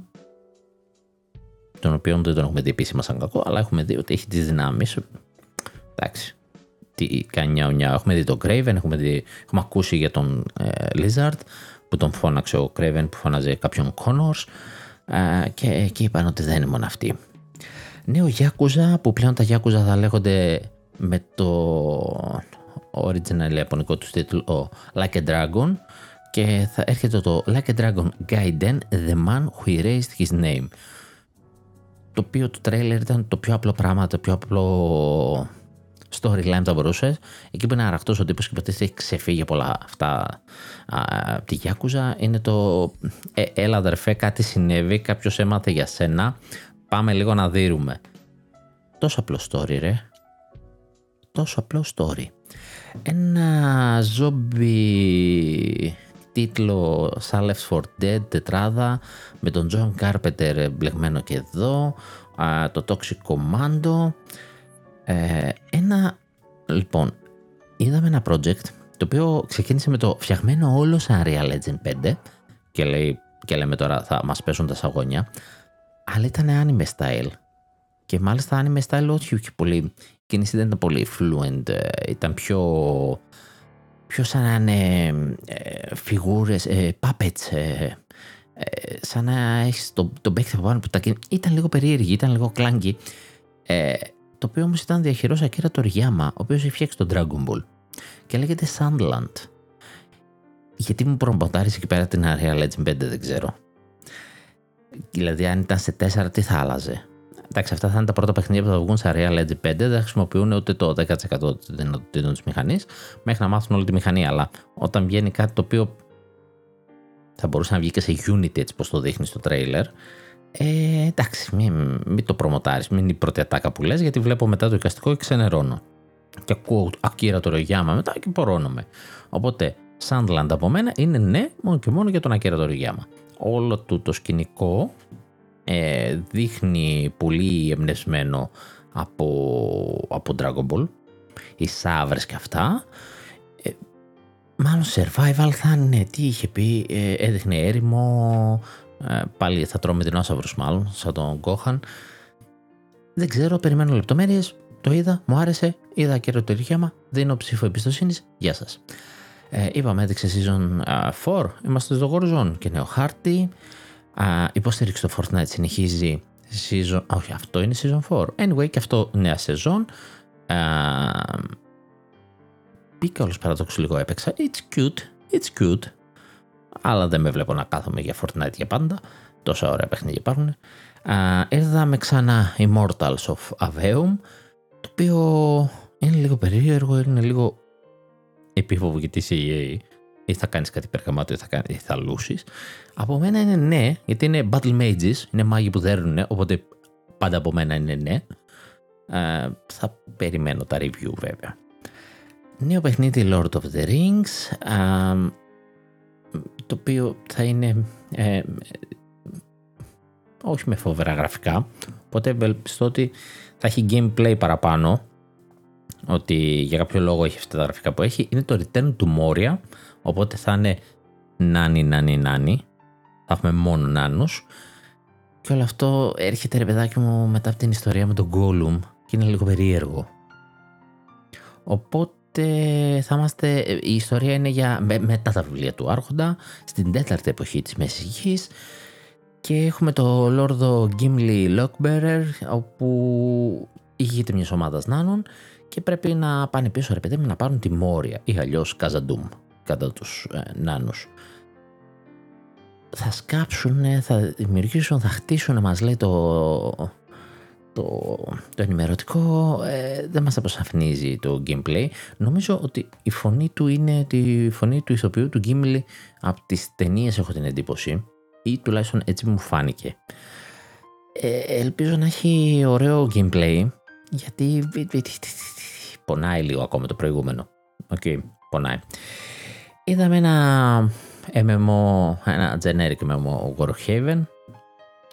τον οποίο δεν τον έχουμε δει επίσημα σαν κακό, αλλά έχουμε δει ότι έχει τις δυνάμεις. Εντάξει, τι κανιά, έχουμε δει τον Craven, έχουμε, δει, έχουμε ακούσει για τον ε, Blizzard που τον φώναξε ο Craven που φώναζε κάποιον Connors, ε, και εκεί είπαν ότι δεν είναι μόνο αυτοί. Νέο Yakuza, που πλέον τα Yakuza θα λέγονται με το original ιαπωνικό του τίτλο Like a Dragon, και θα έρχεται το Like a Dragon Gaiden The Man Who Erased His Name, το οποίο το trailer ήταν το πιο απλό πράγμα, το πιο απλό storyline που θα μπορούσες. Εκεί που είναι αραχτός ο τύπος και ποτέ έχει ξεφύγει από όλα αυτά από τη Yakuza, είναι το ε, έλα αδερφέ, κάτι συνέβη, κάποιος έμαθε για σένα, πάμε λίγο να δείρουμε. Τόσο απλό story ρε. Τόσο απλό story. Ένα zombie τίτλο σαν Left φορ Dead τετράδα με τον John Carpenter μπλεγμένο και εδώ. Α, το Toxic Commando. Ε, ένα... Λοιπόν, είδαμε ένα project το οποίο ξεκίνησε με το φτιαγμένο όλο σαν Real Legend πέντε και, λέει, και λέμε τώρα θα μας πέσουν τα σαγόνια. Αλλά ήταν anime style. Και μάλιστα anime style όχι και πολύ. Η κίνηση δεν ήταν πολύ fluent. Ήταν πιο, πιο σαν να είναι ε, φιγούρες, ε, puppets. Ε, ε, σαν να έχεις τον το παίκτη από πάνω που τα κίνηση. Ήταν λίγο περίεργη, ήταν λίγο κλάνγκη. Ε, το οποίο όμως ήταν διαχειρός Ακίρα Τοριάμα, ο οποίος έχει φτιάξει τον Dragon Ball. Και λέγεται Sandland. Γιατί μου προμποτάρισε εκεί πέρα την Real Legend πέντε, δεν ξέρω. Δηλαδή, αν ήταν σε τέσσερα, τι θα άλλαζε. Εντάξει, αυτά θα είναι τα πρώτα παιχνίδια που θα βγουν σε Real Engine πέντε. Δεν χρησιμοποιούν ούτε το δέκα τοις εκατό των δυνατοτήτων της μηχανής μέχρι να μάθουν όλη τη μηχανή. Αλλά όταν βγαίνει κάτι το οποίο θα μπορούσε να βγει και σε Unity, έτσι πως το δείχνει στο τρέιλερ, ε, εντάξει, μην, μην το προμοτάρεις. Μην είναι η πρώτη ατάκα που λες, γιατί βλέπω μετά το εικαστικό και ξενερώνω. και ακούω Ακύρα Τορογιάμα μετά και πορώνομαι. Οπότε Sandland από μένα είναι ναι μόνο και μόνο για τον Ακύρα Τορογιάμα. Όλο του το σκηνικό ε, δείχνει πολύ εμπνευσμένο από, από Dragon Ball, οι σαύρες και αυτά. Ε, μάλλον survival θα είναι, τι είχε πει, ε, έδειχνε έρημο, ε, πάλι θα τρώμε δεινόσαυρους μάλλον, σαν τον Gohan. Δεν ξέρω, περιμένω λεπτομέρειες, το είδα, μου άρεσε, είδα και ρωτήριχέμα, δίνω ψήφο εμπιστοσύνης, γεια σας. Ε, είπαμε έδειξε season uh, τέσσερα, είμαστε στο Horizon και νέο χάρτη, uh, υποστήριξη στο Fortnite συνεχίζει season, όχι αυτό είναι season τέσσερα, anyway και αυτό νέα σεζόν. Uh, Πήκα όλος παραδόξου λίγο έπαιξα, it's cute, it's cute, αλλά δεν με βλέπω να κάθομαι για Fortnite για πάντα, τόσα ωραία παιχνίδια υπάρχουν. Uh, Έρθαμε ξανά Immortals of Aveum, το οποίο είναι λίγο περίεργο, είναι λίγο επίφοβο γιατί είσαι η ι έι ή θα κάνεις κάτι υπεργαμάτιο ή θα, κάνει, ή θα λούσεις. Από μένα είναι ναι, γιατί είναι Battle Mages, είναι μάγοι που δέρνουν, οπότε πάντα από μένα είναι ναι. Uh, θα περιμένω τα review βέβαια. Νέο παιχνίδι Lord of the Rings, uh, το οποίο θα είναι... Uh, όχι με φοβερά γραφικά, οπότε ευελπιστώ ότι θα έχει gameplay παραπάνω, ότι για κάποιο λόγο έχει αυτά τα γραφικά που έχει. Είναι το Return του Moria, οπότε θα είναι νάνι νάνι νάνι, θα έχουμε μόνο νάνους και όλο αυτό έρχεται ρε παιδάκι μου μετά από την ιστορία με τον Gollum και είναι λίγο περίεργο, οπότε θα είμαστε, η ιστορία είναι για, με, μετά τα βιβλία του Άρχοντα στην τέταρτη εποχή της Μέσης Γης. Και έχουμε το Λόρδο Gimli Lockbearer, όπου ηγείται μιας ομάδας νάνων και πρέπει να πάνε πίσω ρε παιδί μου να πάρουν τη Μόρια ή αλλιώς Καζαντούμ κατά τους ε, νάνους. Θα σκάψουν, θα δημιουργήσουν, θα χτίσουν, μας λέει το, το, το ενημερωτικό. Ε, δεν μας αποσαφνίζει το gameplay. Νομίζω ότι η φωνή του είναι τη φωνή του ηθοποιού του Gimli από τις ταινίες, έχω την εντύπωση. Ή τουλάχιστον έτσι μου φάνηκε. Ε, ελπίζω να έχει ωραίο gameplay, γιατί πονάει λίγο ακόμα το προηγούμενο. Οκ, okay, πονάει. Είδαμε ένα εμ εμ ο, ένα generic εμ εμ ο Warhaven.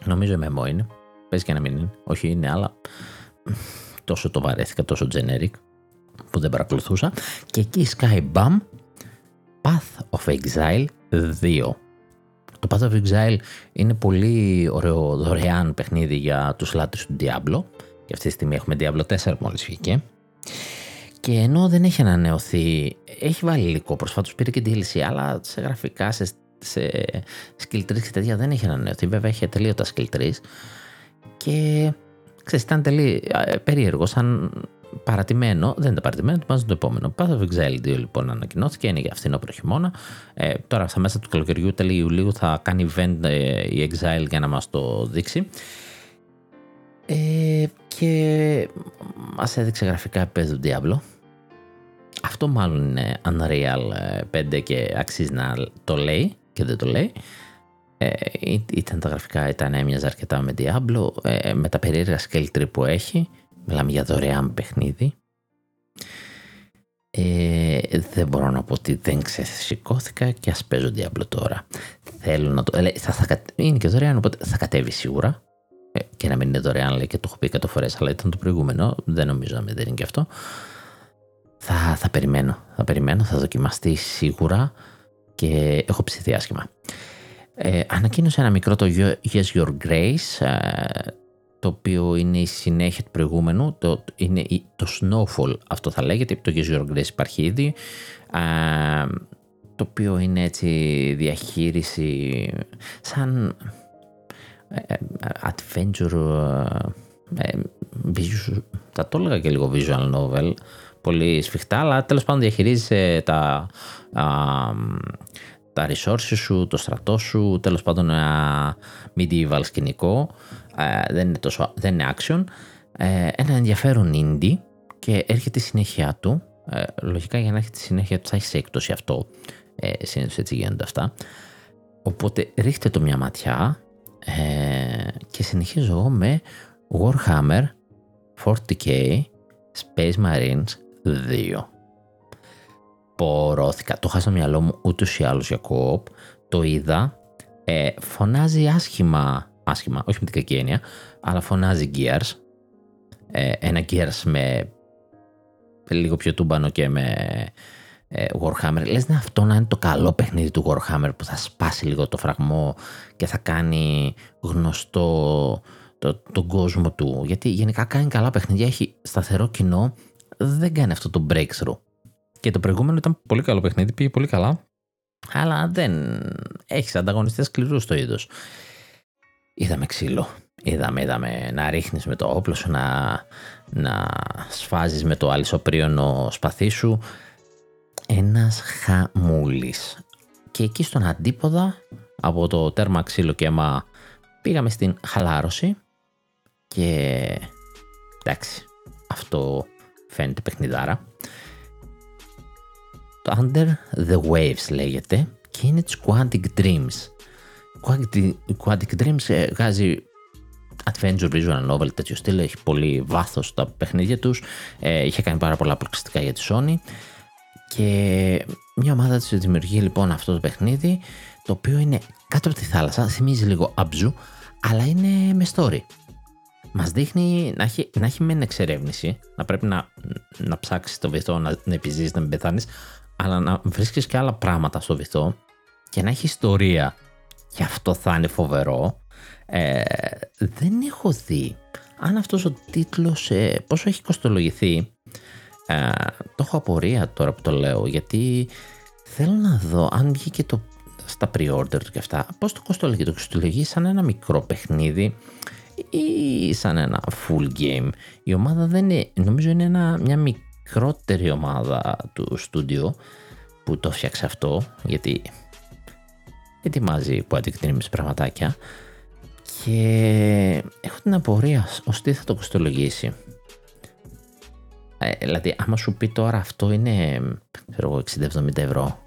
Νομίζω εμ εμ ο είναι. Πες και να μην είναι. Όχι είναι, αλλά τόσο το βαρέθηκα, τόσο generic που δεν παρακολουθούσα. Και εκεί Skybam Path of Exile δύο. Το Path of Exile είναι πολύ ωραίο δωρεάν παιχνίδι για τους λάτρεις του Diablo. Και αυτή τη στιγμή έχουμε Diablo τέσσερα μόλις βγήκε. Και ενώ δεν έχει ανανεωθεί, έχει βάλει υλικό. Προσφάτως πήρε και ντι ελ σι, αλλά σε γραφικά, σε, σε skill trees και τέτοια δεν έχει ανανεωθεί. Βέβαια έχει ατελείωτα skill trees. Και ξέρεις, ήταν τελείως περίεργο, σαν παρατημένο. Δεν ήταν παρατημένο, το μάζουν το επόμενο. Path of Exile δύο λοιπόν ανακοινώθηκε, είναι για φθινόπωρο προ χειμώνα. Ε, τώρα στα μέσα του καλοκαιριού, τέλη Ιουλίου, θα κάνει event ε, η Exile για να μας το δείξει. Ε, και μας έδειξε γραφικά επίπεδο του Diablo. Αυτό μάλλον είναι Unreal πέντε και αξίζει να το λέει και δεν το λέει. Ε, ήταν τα γραφικά, ήταν έμοιαζε αρκετά με Diablo, ε, με τα περίεργα scale tree που έχει. Μιλάμε για δωρεάν παιχνίδι. Ε, δεν μπορώ να πω ότι δεν ξεσηκώθηκα και ας παίζω Diablo τώρα. Θέλω να το... Ε, θα, θα, είναι και δωρεάν, οπότε θα κατέβει σίγουρα. Ε, και να μην είναι δωρεάν, λέει, και το έχω πει εκατό φορές, αλλά ήταν το προηγούμενο. Δεν νομίζω να μην δεν είναι και αυτό. Θα, θα περιμένω, θα περιμένω, θα δοκιμαστεί σίγουρα και έχω ψηθεί άσχημα. Ε, ανακοίνωσε ένα μικρό το Yes Your Grace, ε, το οποίο είναι η συνέχεια του προηγούμενου, το, είναι το Snowfall, αυτό θα λέγεται, το Yes Your Grace υπάρχει ήδη, α, το οποίο είναι έτσι διαχείριση σαν ε, adventure, ε, visual, θα το έλεγα και λίγο visual novel, πολύ σφιχτά, αλλά τέλος πάντων διαχειρίζεσαι τα, α, τα resources σου, το στρατό σου, τέλος πάντων ένα medieval σκηνικό. Uh, δεν, είναι τόσο, δεν είναι action, uh, ένα ενδιαφέρον indie και έρχεται η συνέχεια του. Uh, λογικά για να έχει τη συνέχεια του θα έχει έκπτωση αυτό, uh, συνήθως έτσι γίνονται αυτά, οπότε ρίχτε το μια ματιά. Uh, και συνεχίζω εγώ με Warhammer φορτί κέι Space Marines δύο. Πορώθηκα, το είχα στο μυαλό μου ούτως ή άλλως για co-op, το είδα, ε, φωνάζει άσχημα, άσχημα, όχι με την κακή έννοια, αλλά φωνάζει Gears, ε, ένα Gears με λίγο πιο τούμπανο και με ε, Warhammer. Λες να αυτό να είναι το καλό παιχνίδι του Warhammer που θα σπάσει λίγο το φραγμό και θα κάνει γνωστό το, τον κόσμο του, γιατί γενικά κάνει καλά παιχνίδια, έχει σταθερό κοινό, δεν κάνει αυτό το breakthrough. Και το προηγούμενο ήταν πολύ καλό παιχνίδι, πήγε πολύ καλά, αλλά δεν έχεις ανταγωνιστές σκληρούς στο είδος. Είδαμε ξύλο, είδαμε, είδαμε να ρίχνεις με το όπλο σου, να, να σφάζεις με το αλυσοπρίωνο σπαθί σου. Ένας χαμούλης. Και εκεί στον αντίποδα, από το τέρμα ξύλο και αίμα, πήγαμε στην χαλάρωση και εντάξει, αυτό φαίνεται παιχνιδάρα. Το Under the Waves λέγεται και είναι της Quantic Dreams. Quantic, Quantic Dreams βγάζει adventure visual novel, τέτοιο στήλο, έχει πολύ βάθος τα παιχνίδια τους, ε, είχε κάνει πάρα πολλά αποκλειστικά για τη Sony και μια ομάδα της δημιουργεί λοιπόν αυτό το παιχνίδι, το οποίο είναι κάτω από τη θάλασσα, θυμίζει λίγο Abzu, αλλά είναι με story. Μας δείχνει να έχει, να έχει μεν εξερεύνηση, να πρέπει να, να ψάξεις το βυθό, να, να επιζήσεις, να μην πεθάνεις, αλλά να βρίσκεις και άλλα πράγματα στο βυθό και να έχει ιστορία. Και αυτό θα είναι φοβερό. Ε, δεν έχω δει αν αυτός ο τίτλος ε, πόσο έχει κοστολογηθεί. Ε, το έχω απορία τώρα που το λέω, γιατί θέλω να δω αν βγήκε το, στα pre-order του και αυτά, πώς το κοστολογεί. Το κοστολογεί σαν ένα μικρό παιχνίδι ή σαν ένα full game. Η ομάδα δεν είναι, νομίζω είναι ένα, μια μικρότερη ομάδα του στούντιο που το φτιάξε αυτό, γιατί ετοιμάζει που αντικτρύνεις πραγματάκια και έχω την απορία ως τι θα το κοστολογήσει. Ε, δηλαδή άμα σου πει τώρα αυτό είναι εξήντα εβδομήντα ευρώ,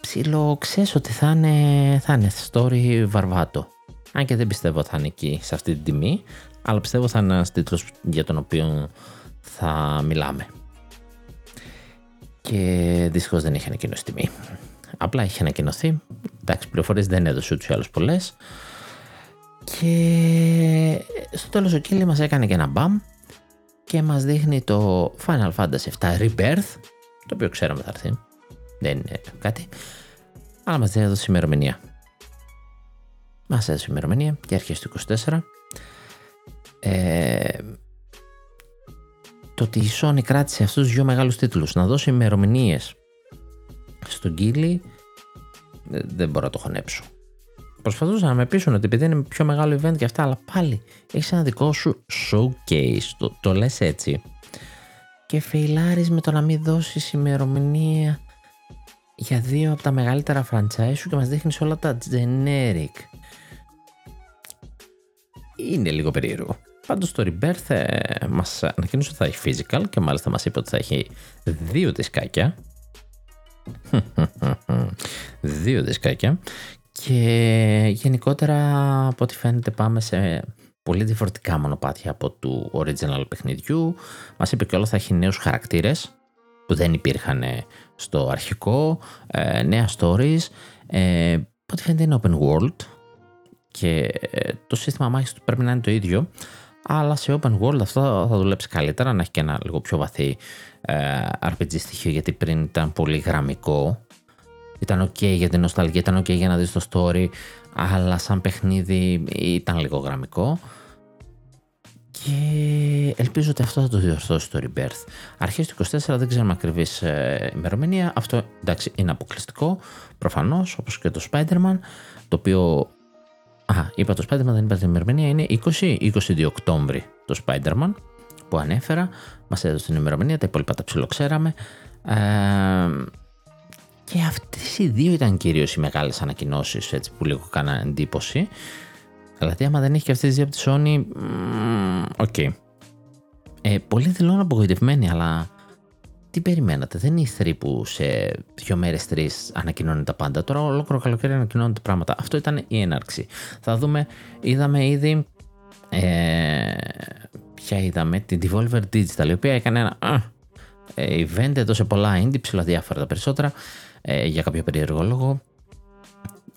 ψιλο ξέρεις ότι θα είναι, θα είναι story βαρβάτο. Αν και δεν πιστεύω θα είναι εκεί σε αυτή την τιμή, αλλά πιστεύω θα είναι ένας τίτλος για τον οποίο θα μιλάμε. Και δυστυχώς δεν έχει ανακοινώσει τιμή. Απλά έχει ανακοινωθεί. Εντάξει, πληροφορίες δεν έδωσε ούτως ή άλλως πολλές. Και στο τέλος ο Keighley μας έκανε και ένα μπαμ και μας δείχνει το Final Fantasy επτά Rebirth, το οποίο ξέραμε θα έρθει. Δεν είναι κάτι. Αλλά μας δίνει εδώ ημερομηνία. Μας έδωσε ημερομηνία και αρχές του είκοσι τέσσερα. Ε, το ότι η Sony κράτησε αυτούς τους δύο μεγάλους τίτλους, να δώσει ημερομηνίες στον Keighley, δεν μπορώ να το χωνέψω. Προσπαθούσα να με πείσουν ότι επειδή είναι πιο μεγάλο event και αυτά, αλλά πάλι έχεις ένα δικό σου showcase, το, το λες έτσι και φεϊλάρεις με το να μην δώσεις ημερομηνία για δύο από τα μεγαλύτερα franchise σου και μας δείχνεις όλα τα generic. Είναι λίγο περίεργο. Πάντως το Rebirth ε, μας ανακοίνωσε ότι θα έχει physical και μάλιστα μας είπε ότι θα έχει δύο δισκάκια. δύο δισκάκια. Και γενικότερα από ό,τι φαίνεται πάμε σε πολύ διαφορετικά μονοπάτια από του original παιχνιδιού. Μας είπε και όλο θα έχει νέους χαρακτήρες που δεν υπήρχαν στο αρχικό, ε, νέα stories, ε, ό,τι φαίνεται είναι open world και το σύστημα μάχης του πρέπει να είναι το ίδιο, αλλά σε open world αυτό θα δουλέψει καλύτερα, να έχει και ένα λίγο πιο βαθύ ε, αρ πι τζι στοιχείο, γιατί πριν ήταν πολύ γραμμικό, ήταν ok για την νοσταλγία, ήταν ok για να δεις το story, αλλά σαν παιχνίδι ήταν λίγο γραμμικό. Και ελπίζω ότι αυτό θα το διορθώσει το Rebirth. Αρχές του είκοσι τέσσερα, δεν ξέρουμε ακριβής ε, ημερομηνία. Αυτό εντάξει είναι αποκλειστικό προφανώς, όπως και το Spider-Man, το οποίο... Α, είπα το Spider-Man, δεν είπα την ημερομηνία. Είναι είκοσι είκοσι δύο Οκτώβρη το Spider-Man που ανέφερα. Μας έδωσε την ημερομηνία, τα υπόλοιπα τα ψιλοξέραμε. Ε, και αυτές οι δύο ήταν κυρίως οι μεγάλες ανακοινώσεις, έτσι, που λίγο κάνανε εντύπωση. Δηλαδή άμα δεν έχει και αυτές τις δύο από τη Sony, οκ. Okay. Ε, πολλοί δηλώνουν απογοητευμένοι, αλλά τι περιμένατε, δεν είναι η που σε δύο μέρες, τρεις ανακοινώνει τα πάντα. Τώρα ολόκληρο καλοκαίρι ανακοινώνονται πράγματα. Αυτό ήταν η έναρξη. Θα δούμε, είδαμε ήδη ε, ποια είδαμε, την Devolver Digital, η οποία έκανε ένα α, event, έδωσε πολλά indie, ψηλά διάφορα τα περισσότερα, ε, για κάποιο περίεργο λόγο.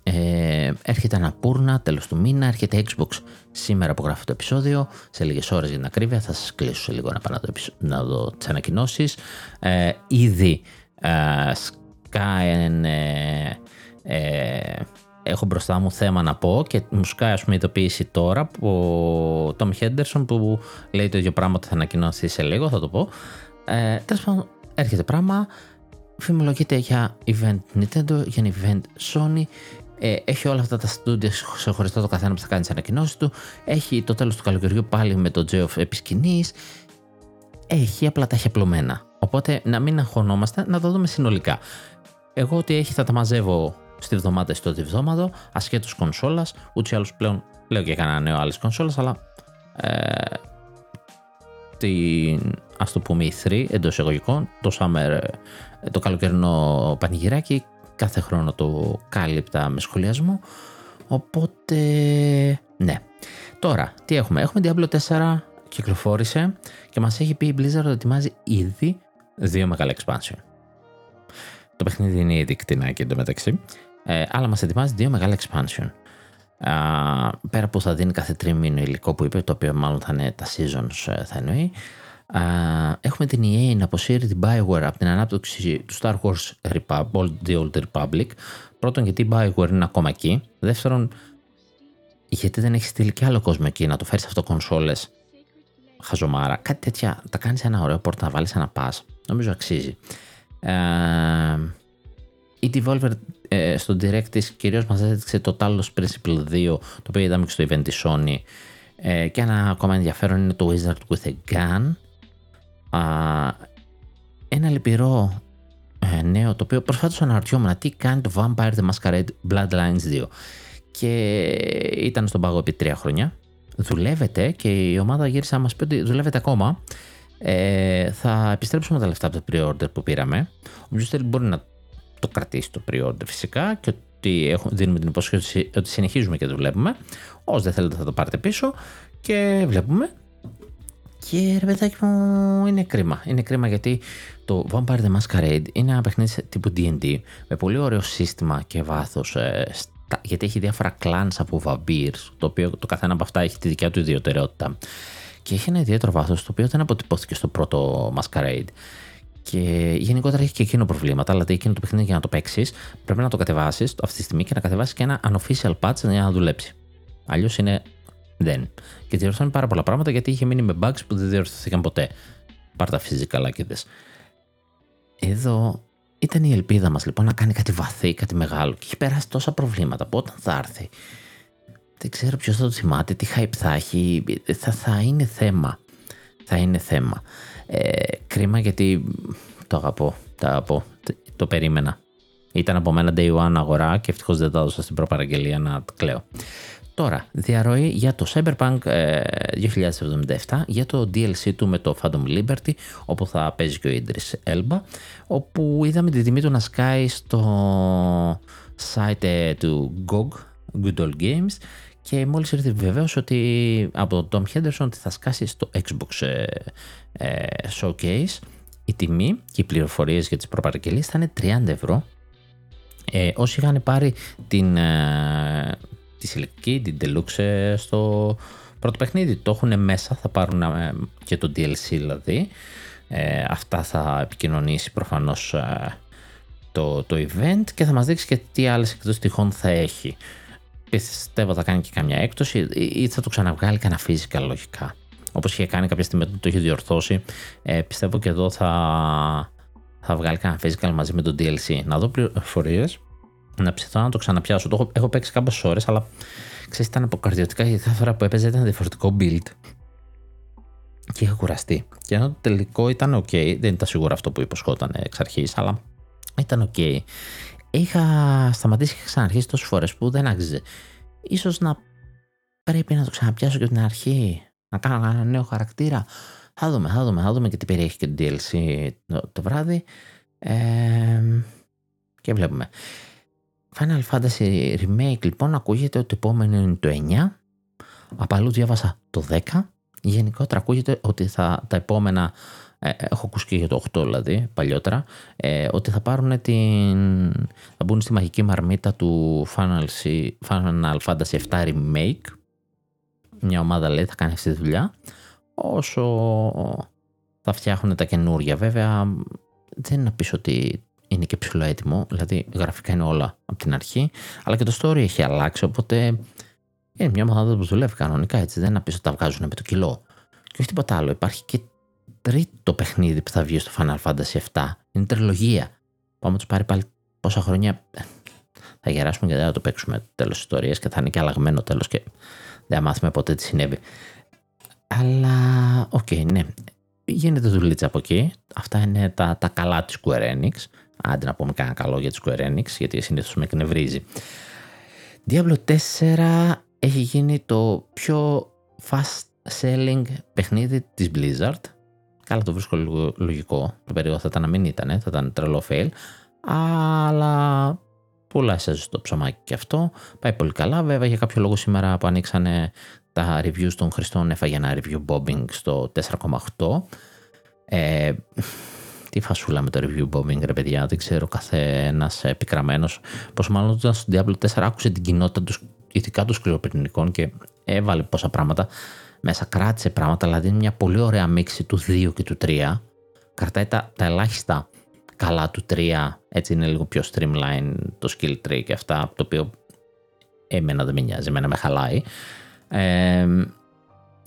Ε, έρχεται Αναπούρνα τέλος του μήνα, έρχεται Xbox σήμερα που γράφω το επεισόδιο, σε λίγες ώρες για την ακρίβεια, θα σας κλείσω σε λίγο να πάω να δω τις ανακοινώσεις. Ε, ήδη ε, σκάεν, ε, ε, έχω μπροστά μου θέμα να πω και μου σκάει ας πούμε η ειδοποίηση τώρα από ο Τόμ Χέντερσον που λέει το ίδιο πράγμα ότι θα ανακοινωθεί σε λίγο, θα το πω. Ε, τέλος πάντων, έρχεται πράγμα, φημολογείται για event Nintendo, για event Sony. Έχει όλα αυτά τα στούντια ξεχωριστά, το καθένα που θα κάνει τις ανακοινώσεις του. Έχει το τέλος του καλοκαιριού πάλι με τον Geoff επί σκηνής. Έχει, απλά τα έχει απλωμένα. Οπότε να μην αγχωνόμαστε, να τα δούμε συνολικά. Εγώ ό,τι έχει θα τα μαζεύω στη βδομάδα ή τότε βδομάδα, ασχέτως κονσόλας. Ούτως ή άλλως πλέον λέω και κανένα νέο άλλης κονσόλας, αλλά ε, την, ας το πούμε ι θρι εντός εισαγωγικών, το summer, το καλοκαιρινό πανηγυράκι. Κάθε χρόνο το κάλυπτα με σχολιασμό. Οπότε, ναι. Τώρα, τι έχουμε. Έχουμε Diablo τέσσερα, κυκλοφόρησε και μας έχει πει η Blizzard ότι ετοιμάζει ήδη δύο μεγάλα expansion. Το παιχνίδι είναι ήδη κτηνάκι εντωμεταξύ, ε, αλλά μας ετοιμάζει δύο μεγάλα expansion. Α, πέρα που θα δίνει κάθε τρίμηνο υλικό που είπε, το οποίο μάλλον θα είναι τα seasons, θα εννοεί. Uh, έχουμε την ι έι να αποσύρει την Bioware από την ανάπτυξη του Star Wars Republic, The Old Republic. Πρώτον, γιατί η Bioware είναι ακόμα εκεί. Δεύτερον, γιατί δεν έχει στείλει και άλλο κόσμο εκεί να το φέρει αυτό κονσόλες. Χαζομάρα, κάτι τέτοια. Τα κάνει ένα ωραίο πόρτα, να βάλει ένα pass. Νομίζω αξίζει. Uh, η Devolver uh, στο direct της κυρίως μας έδειξε το Talos Principle δύο, το οποίο είδαμε και στο event της Sony. Uh, και ένα ακόμα ενδιαφέρον είναι το Wizard with a Gun. Uh, ένα λυπηρό uh, νέο, το οποίο προσφάτως αναρωτιόμουν τι κάνει το Vampire the Masquerade Bloodlines δύο, και ήταν στον πάγο επί τρία χρόνια, δουλεύεται και η ομάδα γύρισε να μας πει ότι δουλεύεται ακόμα. ε, θα επιστρέψουμε τα λεφτά από το pre-order που πήραμε. Όποιος θέλει μπορεί να το κρατήσει το pre-order φυσικά, και ότι έχουμε, δίνουμε την υπόσχεση ότι συνεχίζουμε και δουλεύουμε. Όσοι δεν θέλετε θα το πάρετε πίσω και βλέπουμε. Και ρε παιδάκι μου, είναι κρίμα. Είναι κρίμα γιατί το Vampire the Masquerade είναι ένα παιχνίδι τύπου ντι εν ντι με πολύ ωραίο σύστημα και βάθος, ε, στα, γιατί έχει διάφορα clans από vampires, το οποίο το καθένα από αυτά έχει τη δικιά του ιδιαιτερότητα. Και έχει ένα ιδιαίτερο βάθος, το οποίο δεν αποτυπώθηκε στο πρώτο Masquerade. Και γενικότερα έχει και εκείνο προβλήματα, αλλά εκείνο το παιχνίδι για να το παίξεις πρέπει να το κατεβάσεις αυτή τη στιγμή και να κατεβάσεις και ένα unofficial patch για να δουλέψει. Αλλιώς είναι. Δεν. Και διορθώνει πάρα πολλά πράγματα γιατί είχε μείνει με bugs που δεν διορθωθήκαν ποτέ. Πάρ' τα φυσικά λάκηδες. Εδώ ήταν η ελπίδα μας λοιπόν να κάνει κάτι βαθύ, κάτι μεγάλο, και έχει περάσει τόσα προβλήματα που όταν θα έρθει δεν ξέρω ποιος θα το θυμάται, τι hype θα έχει, θα, θα είναι θέμα. Θα είναι θέμα. Ε, κρίμα γιατί το αγαπώ, το αγαπώ, το περίμενα. Ήταν από μένα day one αγορά και ευτυχώς δεν τα έδωσα στην προπαραγγελία να κλαίω. Τώρα, διαρροή για το Cyberpunk ε, δύο χιλιάδες εβδομήντα επτά, για το ντι ελ σι του με το Phantom Liberty, όπου θα παίζει και ο Idris Elba, όπου είδαμε την τιμή του να σκάει στο site ε, του τζι ο τζι, Good Old Games, και μόλις ήρθε βεβαίως ότι από τον Tom Henderson ότι θα σκάσει στο Xbox ε, ε, Showcase η τιμή, και οι πληροφορίες για τις προπαραγγελίες θα είναι τριάντα ευρώ. Ε, όσοι είχαν πάρει την... Ε, τη συλλεκτική, την Deluxe στο πρώτο παιχνίδι, το έχουν μέσα, θα πάρουν και το ντι ελ σι δηλαδή. Ε, αυτά θα επικοινωνήσει προφανώς το, το event και θα μας δείξει και τι άλλες εκδόσεις τυχόν θα έχει. Πιστεύω θα κάνει και καμιά έκπτωση ή θα το ξαναβγάλει κανένα physical λογικά. Όπως είχε κάνει κάποια στιγμή, το είχε διορθώσει. Ε, πιστεύω και εδώ θα, θα βγάλει κανένα physical μαζί με το ντι ελ σι. Να δω πληροφορίες. Να ψηθώ να το ξαναπιάσω. Το έχω, έχω παίξει κάποιες ώρες, αλλά ξέρεις, ήταν αποκαρδιωτικά γιατί κάθε φορά που έπαιζε ήταν διαφορετικό build. Και είχα κουραστεί. Και ενώ το τελικό ήταν οκ, okay, δεν ήταν σίγουρα αυτό που υποσχόταν εξ αρχής, αλλά ήταν οκ. Okay. Είχα σταματήσει και ξαναρχίσει τόσες φορές που δεν άξιζε. Ίσως να πρέπει να το ξαναπιάσω και από την αρχή, να κάνω ένα νέο χαρακτήρα. Θα δούμε, θα δούμε, θα δούμε και τι περιέχει και το ντι ελ σι το, το βράδυ. Ε, και βλέπουμε. Final Fantasy Remake λοιπόν ακούγεται ότι το επόμενο είναι το εννιά, απ' αλλού διάβασα το δέκα, γενικότερα ακούγεται ότι θα, τα επόμενα, ε, έχω ακούσει και για το οκτώ δηλαδή παλιότερα, ε, ότι θα πάρουν την, θα μπουν στη μαγική μαρμίτα του Final, Final Fantasy επτά Remake. Μια ομάδα λέει θα κάνει αυτή τη δουλειά, όσο θα φτιάχνουν τα καινούργια. Βέβαια δεν να πεις ότι είναι και ψηλό έτοιμο, δηλαδή γραφικά είναι όλα από την αρχή, αλλά και το story έχει αλλάξει, οπότε είναι μια ομάδα που δουλεύει κανονικά, έτσι, δεν να πεις ότι τα βγάζουν επί το κιλό. Και όχι τίποτα άλλο, υπάρχει και τρίτο παιχνίδι που θα βγει στο Final Fantasy επτά, είναι τριλογία. Πάμε να τους πάρει πάλι πόσα χρόνια, θα γεράσουμε και δεν θα το παίξουμε τέλος της ιστορίας και θα είναι και αλλαγμένο τέλος και δεν μάθουμε ποτέ τι συνέβη. Αλλά οκ, okay, ναι, γίνεται δουλίτσα από εκεί. Αυτά είναι τα, τα καλά της Square Enix. Άντε να πούμε κανένα καλό για τη Square Enix, γιατί συνήθως με εκνευρίζει. Diablo τέσσερα έχει γίνει το πιο fast selling παιχνίδι της Blizzard. Καλά, το βρίσκω λογικό. Το περίοδο θα ήταν να μην ήταν, θα ήταν τρελό fail. Αλλά πουλάσε στο ψωμάκι και αυτό. Πάει πολύ καλά. Βέβαια για κάποιο λόγο σήμερα που ανοίξανε τα reviews των χρηστών έφαγε ένα review bombing στο τέσσερα κόμμα οκτώ. Ε, τι φασούλα με το review bombing ρε παιδιά, δεν ξέρω, κάθε ένας επικραμμένος. Πόσο μάλλον όταν στο Diablo τέσσερα άκουσε την κοινότητα τους, ειδικά των σκληροπυρηνικών, και έβαλε πόσα πράγματα μέσα, κράτησε πράγματα, δηλαδή είναι μια πολύ ωραία μίξη του δύο και του τρία. Κρατάει τα, τα ελάχιστα καλά του τρία, έτσι είναι λίγο πιο streamline το skill tree και αυτά, το οποίο εμένα δεν με νοιάζει, εμένα με χαλάει. Ε,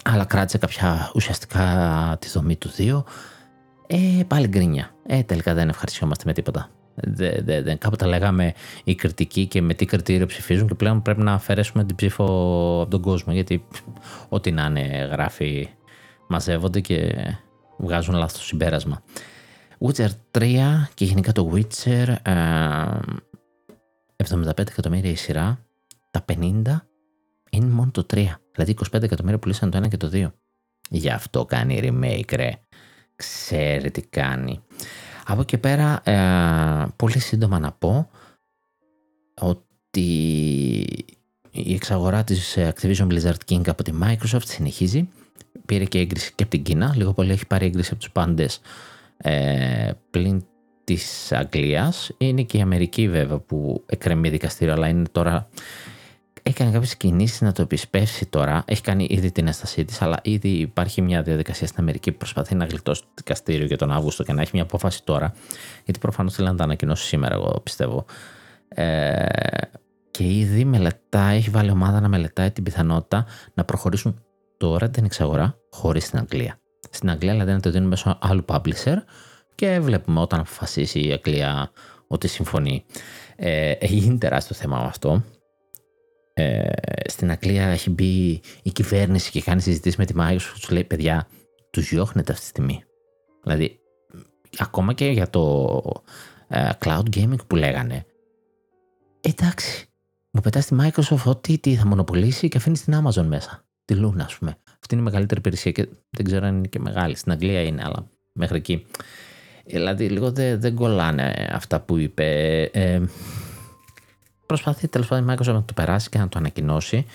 αλλά κράτησε κάποια ουσιαστικά τη δομή του δύο. Ε, πάλι γκρίνια. Ε, τελικά δεν ευχαριστιόμαστε με τίποτα. Δε, δε, δε. Κάποτε λέγαμε η κριτική και με τι κριτήριο ψηφίζουν, και πλέον πρέπει να αφαιρέσουμε την ψήφο από τον κόσμο. Γιατί ό,τι να είναι γράφει, μαζεύονται και βγάζουν λάθος συμπέρασμα. Witcher τρία και γενικά το Witcher, ε, εβδομήντα πέντε εκατομμύρια η σειρά, τα πενήντα είναι μόνο το τρία. Δηλαδή είκοσι πέντε εκατομμύρια πουλήσαν το ένα και το δύο. Γι' αυτό κάνει remake ρε. Ξέρει τι κάνει. Από και πέρα, ε, πολύ σύντομα να πω ότι η εξαγορά της Activision Blizzard King από τη Microsoft συνεχίζει. Πήρε και έγκριση και από την Κίνα. Λίγο πολύ έχει πάρει έγκριση από τους πάντες, ε, πλην της Αγγλίας. Είναι και η Αμερική βέβαια που εκκρεμεί δικαστήριο, αλλά είναι τώρα... Έκανε κάποιες κινήσεις να το επισπεύσει τώρα. Έχει κάνει ήδη την έστασή της, αλλά ήδη υπάρχει μια διαδικασία στην Αμερική που προσπαθεί να γλιτώσει το δικαστήριο για τον Αύγουστο και να έχει μια απόφαση τώρα. Γιατί προφανώς θέλει να τα ανακοινώσει σήμερα, εγώ πιστεύω. Ε, και ήδη μελετά, έχει βάλει ομάδα να μελετάει την πιθανότητα να προχωρήσουν τώρα την εξαγορά χωρίς την Αγγλία. Στην Αγγλία δηλαδή να το δίνουν μέσω άλλου publisher και βλέπουμε όταν αποφασίσει η Αγγλία ότι συμφωνεί. Ε, έχει γίνει τεράστιο θέμα αυτό. Ε, στην Αγγλία έχει μπει η κυβέρνηση και κάνει συζητήσεις με τη Microsoft, τους λέει παιδιά τους διώχνετε αυτή τη στιγμή, δηλαδή ακόμα και για το ε, cloud gaming που λέγανε, εντάξει μου πετάς τη Microsoft ότι τι, θα μονοπολίσει και αφήνεις την Amazon μέσα, τη Luna ας πούμε, αυτή είναι η μεγαλύτερη υπηρεσία και δεν ξέρω αν είναι και μεγάλη, στην Αγγλία είναι αλλά μέχρι εκεί, δηλαδή λίγο δεν, δεν κολλάνε αυτά που είπε. ε, Προσπαθεί τέλος πάντων η Microsoft να το περάσει και να το ανακοινώσει.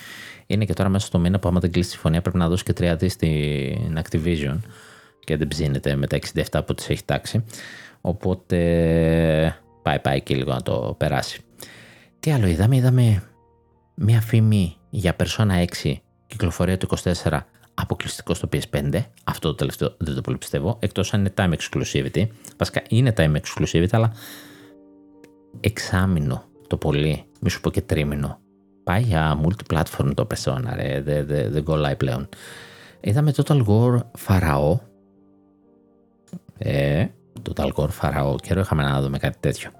Είναι και τώρα μέσα στο μήνα που άμα δεν κλείσει τη συμφωνία πρέπει να δώσει και τρία δισεκατομμύρια στην Activision και δεν ψήνεται με τα εξήντα επτά που της έχει τάξει. Οπότε πάει πάει και λίγο να το περάσει. Τι άλλο είδαμε, είδαμε μια φήμη για Persona έξι κυκλοφορία του είκοσι τέσσερα αποκλειστικό στο πι ες φάιβ. Αυτό το τελευταίο δεν το πολύ πιστεύω, εκτός αν είναι time exclusivity. Βασικά είναι time exclusivity αλλά εξάμηνο το πολύ, μη σου πω και τρίμηνο. Πάει για multi-platform το Persona, ρε, δεν δε, δε κολλάει πλέον. Είδαμε Total War Pharaoh. Ε, Total War Pharaoh, καιρό είχαμε να δούμε κάτι τέτοιο.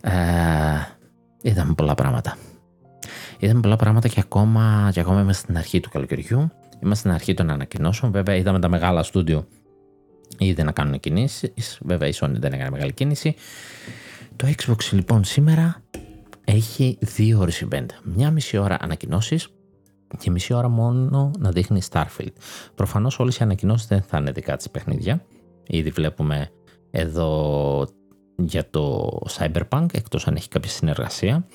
Ε, είδαμε πολλά πράγματα. Είδαμε πολλά πράγματα και ακόμα, και ακόμα είμαστε στην αρχή του καλοκαιριού. Είμαστε στην αρχή των ανακοινώσεων. Βέβαια είδαμε τα μεγάλα στούντιο ήδη να κάνουν κινήσεις. Βέβαια η Sony δεν έκανε μεγάλη κίνηση. Το Xbox λοιπόν σήμερα έχει δύο ώρες event. Μια μισή ώρα ανακοινώσεις και μισή ώρα μόνο να δείχνει Starfield. Προφανώς όλες οι ανακοινώσεις δεν θα είναι δικά της παιχνίδια. Ήδη βλέπουμε εδώ για το Cyberpunk, εκτός αν έχει κάποια συνεργασία.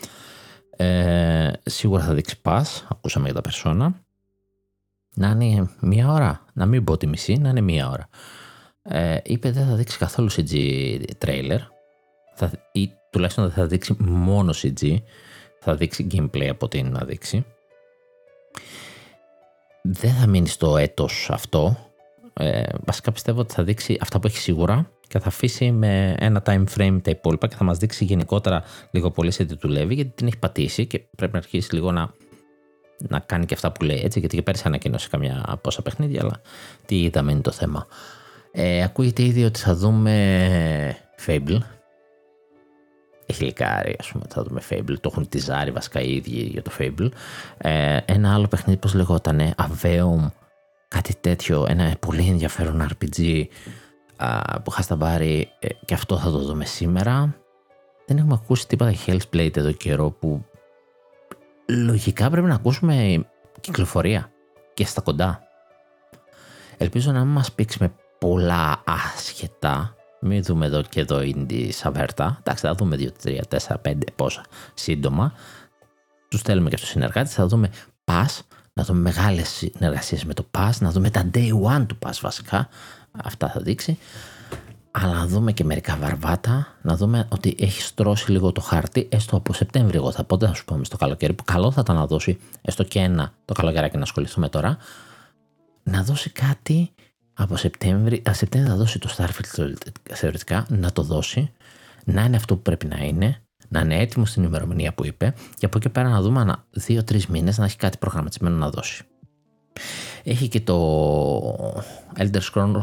Ε, σίγουρα θα δείξει Pass, ακούσαμε για τα Persona. να είναι μία ώρα, να μην πω τη μισή, να είναι μία ώρα. Ε, είπε δεν θα δείξει καθόλου σι τζι trailer, θα, ή τουλάχιστον δεν θα δείξει μόνο σι τζι, θα δείξει gameplay από ό,τι είναι να δείξει. Δεν θα μείνει στο έτος αυτό. Ε, βασικά πιστεύω ότι θα δείξει αυτά που έχει σίγουρα και θα αφήσει με ένα time frame τα υπόλοιπα και θα μας δείξει γενικότερα λίγο πολύ σε τι δουλεύει, γιατί την έχει πατήσει και πρέπει να αρχίσει λίγο να, να κάνει και αυτά που λέει, έτσι, γιατί και πέρυσι ανακοίνωσε καμιά από όσα παιχνίδια, αλλά τι είδαμε είναι το θέμα. Ε, ακούγεται ήδη ότι θα δούμε Fable. Έχει λικάρει, ας πούμε, θα δούμε Fable, το έχουν τιζάρει βασικά οι ίδιοι για το Fable. Ε, ένα άλλο παιχνίδι, πώς λεγότανε, Aveum, κάτι τέτοιο, ένα πολύ ενδιαφέρον αρ πι τζι α, που είχα σταμπάρει, ε, και αυτό θα το δούμε σήμερα. Δεν έχουμε ακούσει τίποτα Hellsblade εδώ καιρό, που λογικά πρέπει να ακούσουμε κυκλοφορία και στα κοντά. Ελπίζω να μην μας πήξει με πολλά άσχετα, μην δούμε εδώ και εδώ indie σαβέρτα. Εντάξει, θα δούμε δύο, τρία, τέσσερα, πέντε πόσα σύντομα. Τους θέλουμε και στους συνεργάτες, θα δούμε pass, να δούμε μεγάλες συνεργασίες με το pass, να δούμε τα day one του pass βασικά, αυτά θα δείξει. Αλλά να δούμε και μερικά βαρβάτα, να δούμε ότι έχει στρώσει λίγο το χάρτη, έστω από Σεπτέμβριο. Εγώ θα πω, δεν θα σου πω στο καλοκαίρι, που καλό θα ήταν να δώσει έστω και ένα το καλοκαίρι και να ασχοληθούμε τώρα. Να δώσει κάτι από Σεπτέμβριο. Α, Σεπτέμβριο θα δώσει το Starfield θεωρητικά, να το δώσει, να είναι αυτό που πρέπει να είναι, να είναι έτοιμο στην ημερομηνία που είπε, και από εκεί πέρα να δούμε ανά δύο τρεις μήνες να έχει κάτι προγραμματισμένο να δώσει. Έχει και το Elder Scrolls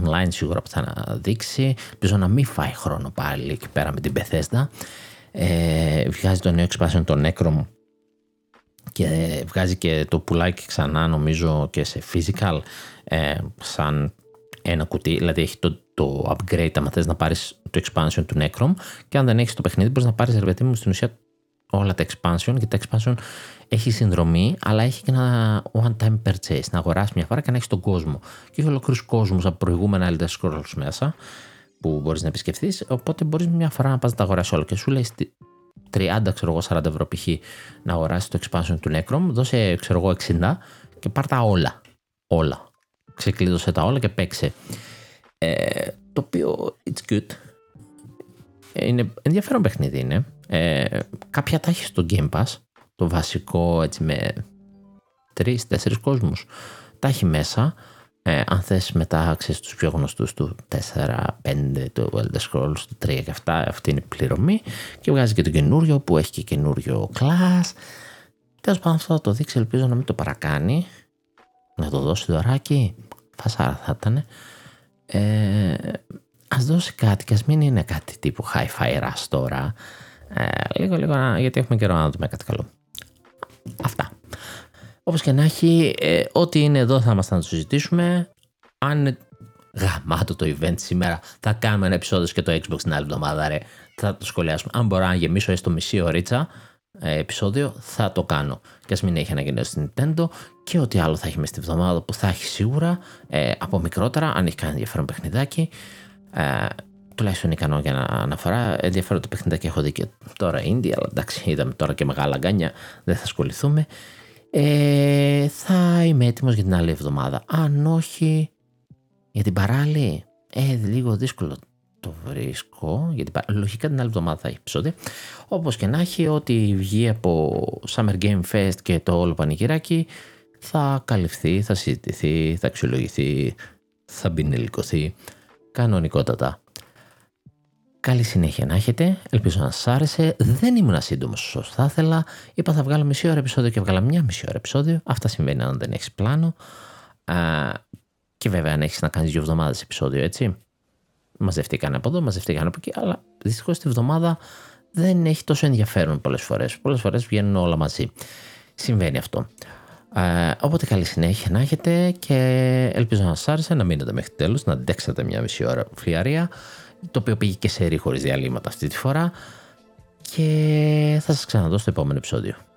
Online σίγουρα που θα δείξει. Ελπίζω να μην φάει χρόνο πάλι εκεί πέρα με την Bethesda. Ε, βγάζει το νέο expansion, το Necrom, και βγάζει και το πουλάκι ξανά νομίζω και σε physical, ε, σαν ένα κουτί, δηλαδή έχει το, το upgrade άμα θες να πάρεις το expansion του Necrom, και αν δεν έχεις το παιχνίδι μπορείς να πάρεις, ρε παιδί μου, στην ουσία όλα τα expansion, και τα expansion έχει συνδρομή, αλλά έχει και ένα one time purchase, να αγοράσεις μια φορά και να έχεις τον κόσμο, και έχει ολοκληρούς κόσμους από προηγούμενα Elder Scrolls μέσα που μπορείς να επισκεφθείς, οπότε μπορείς μια φορά να πας να τα αγοράσεις όλα, και σου λέει τριάντα, ξέρω εγώ, σαράντα ευρώ π.χ. να αγοράσεις το expansion του Necrom, δώσε, ξέρω εγώ, εξήντα και πάρ' τα όλα, όλα, ξεκλείδωσε τα όλα και παίξε, ε, το οποίο it's good, είναι ενδιαφέρον παιχνίδι, είναι. Ε, κάποια τα έχει στο Game Pass, το βασικό, έτσι, με τρεις τέσσερις κόσμους τα έχει μέσα, ε, αν θες μετά, ξέρεις, τους πιο γνωστούς του τέσσερα πέντε, το Elder Scrolls, το τρία και αυτά, αυτή είναι η πληρωμή, και βγάζει και το καινούριο που έχει και καινούριο class. Τέλος πάντων, αυτό θα το δείξει, ελπίζω να μην το παρακάνει, να το δώσει δωράκι, φασάρα θα ήταν. ε, ας δώσει κάτι και ας μην είναι κάτι τύπου Hi-Fi Rush τώρα. Ε, λίγο λίγο να, γιατί έχουμε καιρό να δούμε κάτι καλό. Αυτά. Όπως και να έχει, ε, ό,τι είναι εδώ θα ήμασταν να το συζητήσουμε. Αν είναι γαμάτο το event σήμερα, θα κάνουμε ένα επεισόδιο και το Xbox την άλλη εβδομάδα, ρε. Θα το σχολιάσουμε. Αν μπορώ να γεμίσω έστω μισή ωρίτσα ε, επεισόδιο, θα το κάνω. Και ας μην έχει ανακοινώσει την Nintendo και ό,τι άλλο θα έχει μέσα την εβδομάδα που θα έχει σίγουρα, ε, από μικρότερα, αν έχει κάνει ενδιαφέρον παιχνιδάκι. Ε, τουλάχιστον ικανό για να αναφορά. Ενδιαφέροντα παιχνιδάκια έχω δει και τώρα indie, αλλά εντάξει, είδαμε τώρα και μεγάλα γκάνια, δεν θα ασχοληθούμε. Ε, θα είμαι έτοιμος για την άλλη εβδομάδα. Αν όχι, για την παράλληλη, ε, λίγο δύσκολο το βρίσκω. Για την παρά... Λογικά την άλλη εβδομάδα θα έχει επεισόδιο. Όπως και να έχει, ό,τι βγει από Summer Game Fest και το όλο πανηγυράκι θα καλυφθεί, θα συζητηθεί, θα αξιολογηθεί, θα μπινελικωθεί κανονικότατα. Καλή συνέχεια να έχετε, ελπίζω να σας άρεσε. Δεν ήμουν σύντομος όσο θα ήθελα. Είπα θα βγάλω μισή ώρα επεισόδιο και βγάλα μια μισή ώρα επεισόδιο. Αυτά συμβαίνει αν δεν έχεις πλάνο. Α, και βέβαια αν έχεις να κάνεις δύο εβδομάδες επεισόδιο, έτσι. Μαζευτήκαν από εδώ, μαζευτήκαν από εκεί. Αλλά δυστυχώς τη εβδομάδα δεν έχει τόσο ενδιαφέρον πολλές φορές. Πολλές φορές βγαίνουν όλα μαζί. Συμβαίνει αυτό. Uh, οπότε καλή συνέχεια να έχετε και ελπίζω να σας άρεσε, να μείνετε μέχρι τέλος, να αντέξατε μια μισή ώρα φλιαρία, το οποίο πήγε και σε ρί χωρίς διαλύματα αυτή τη φορά, και θα σας ξαναδώ στο επόμενο επεισόδιο.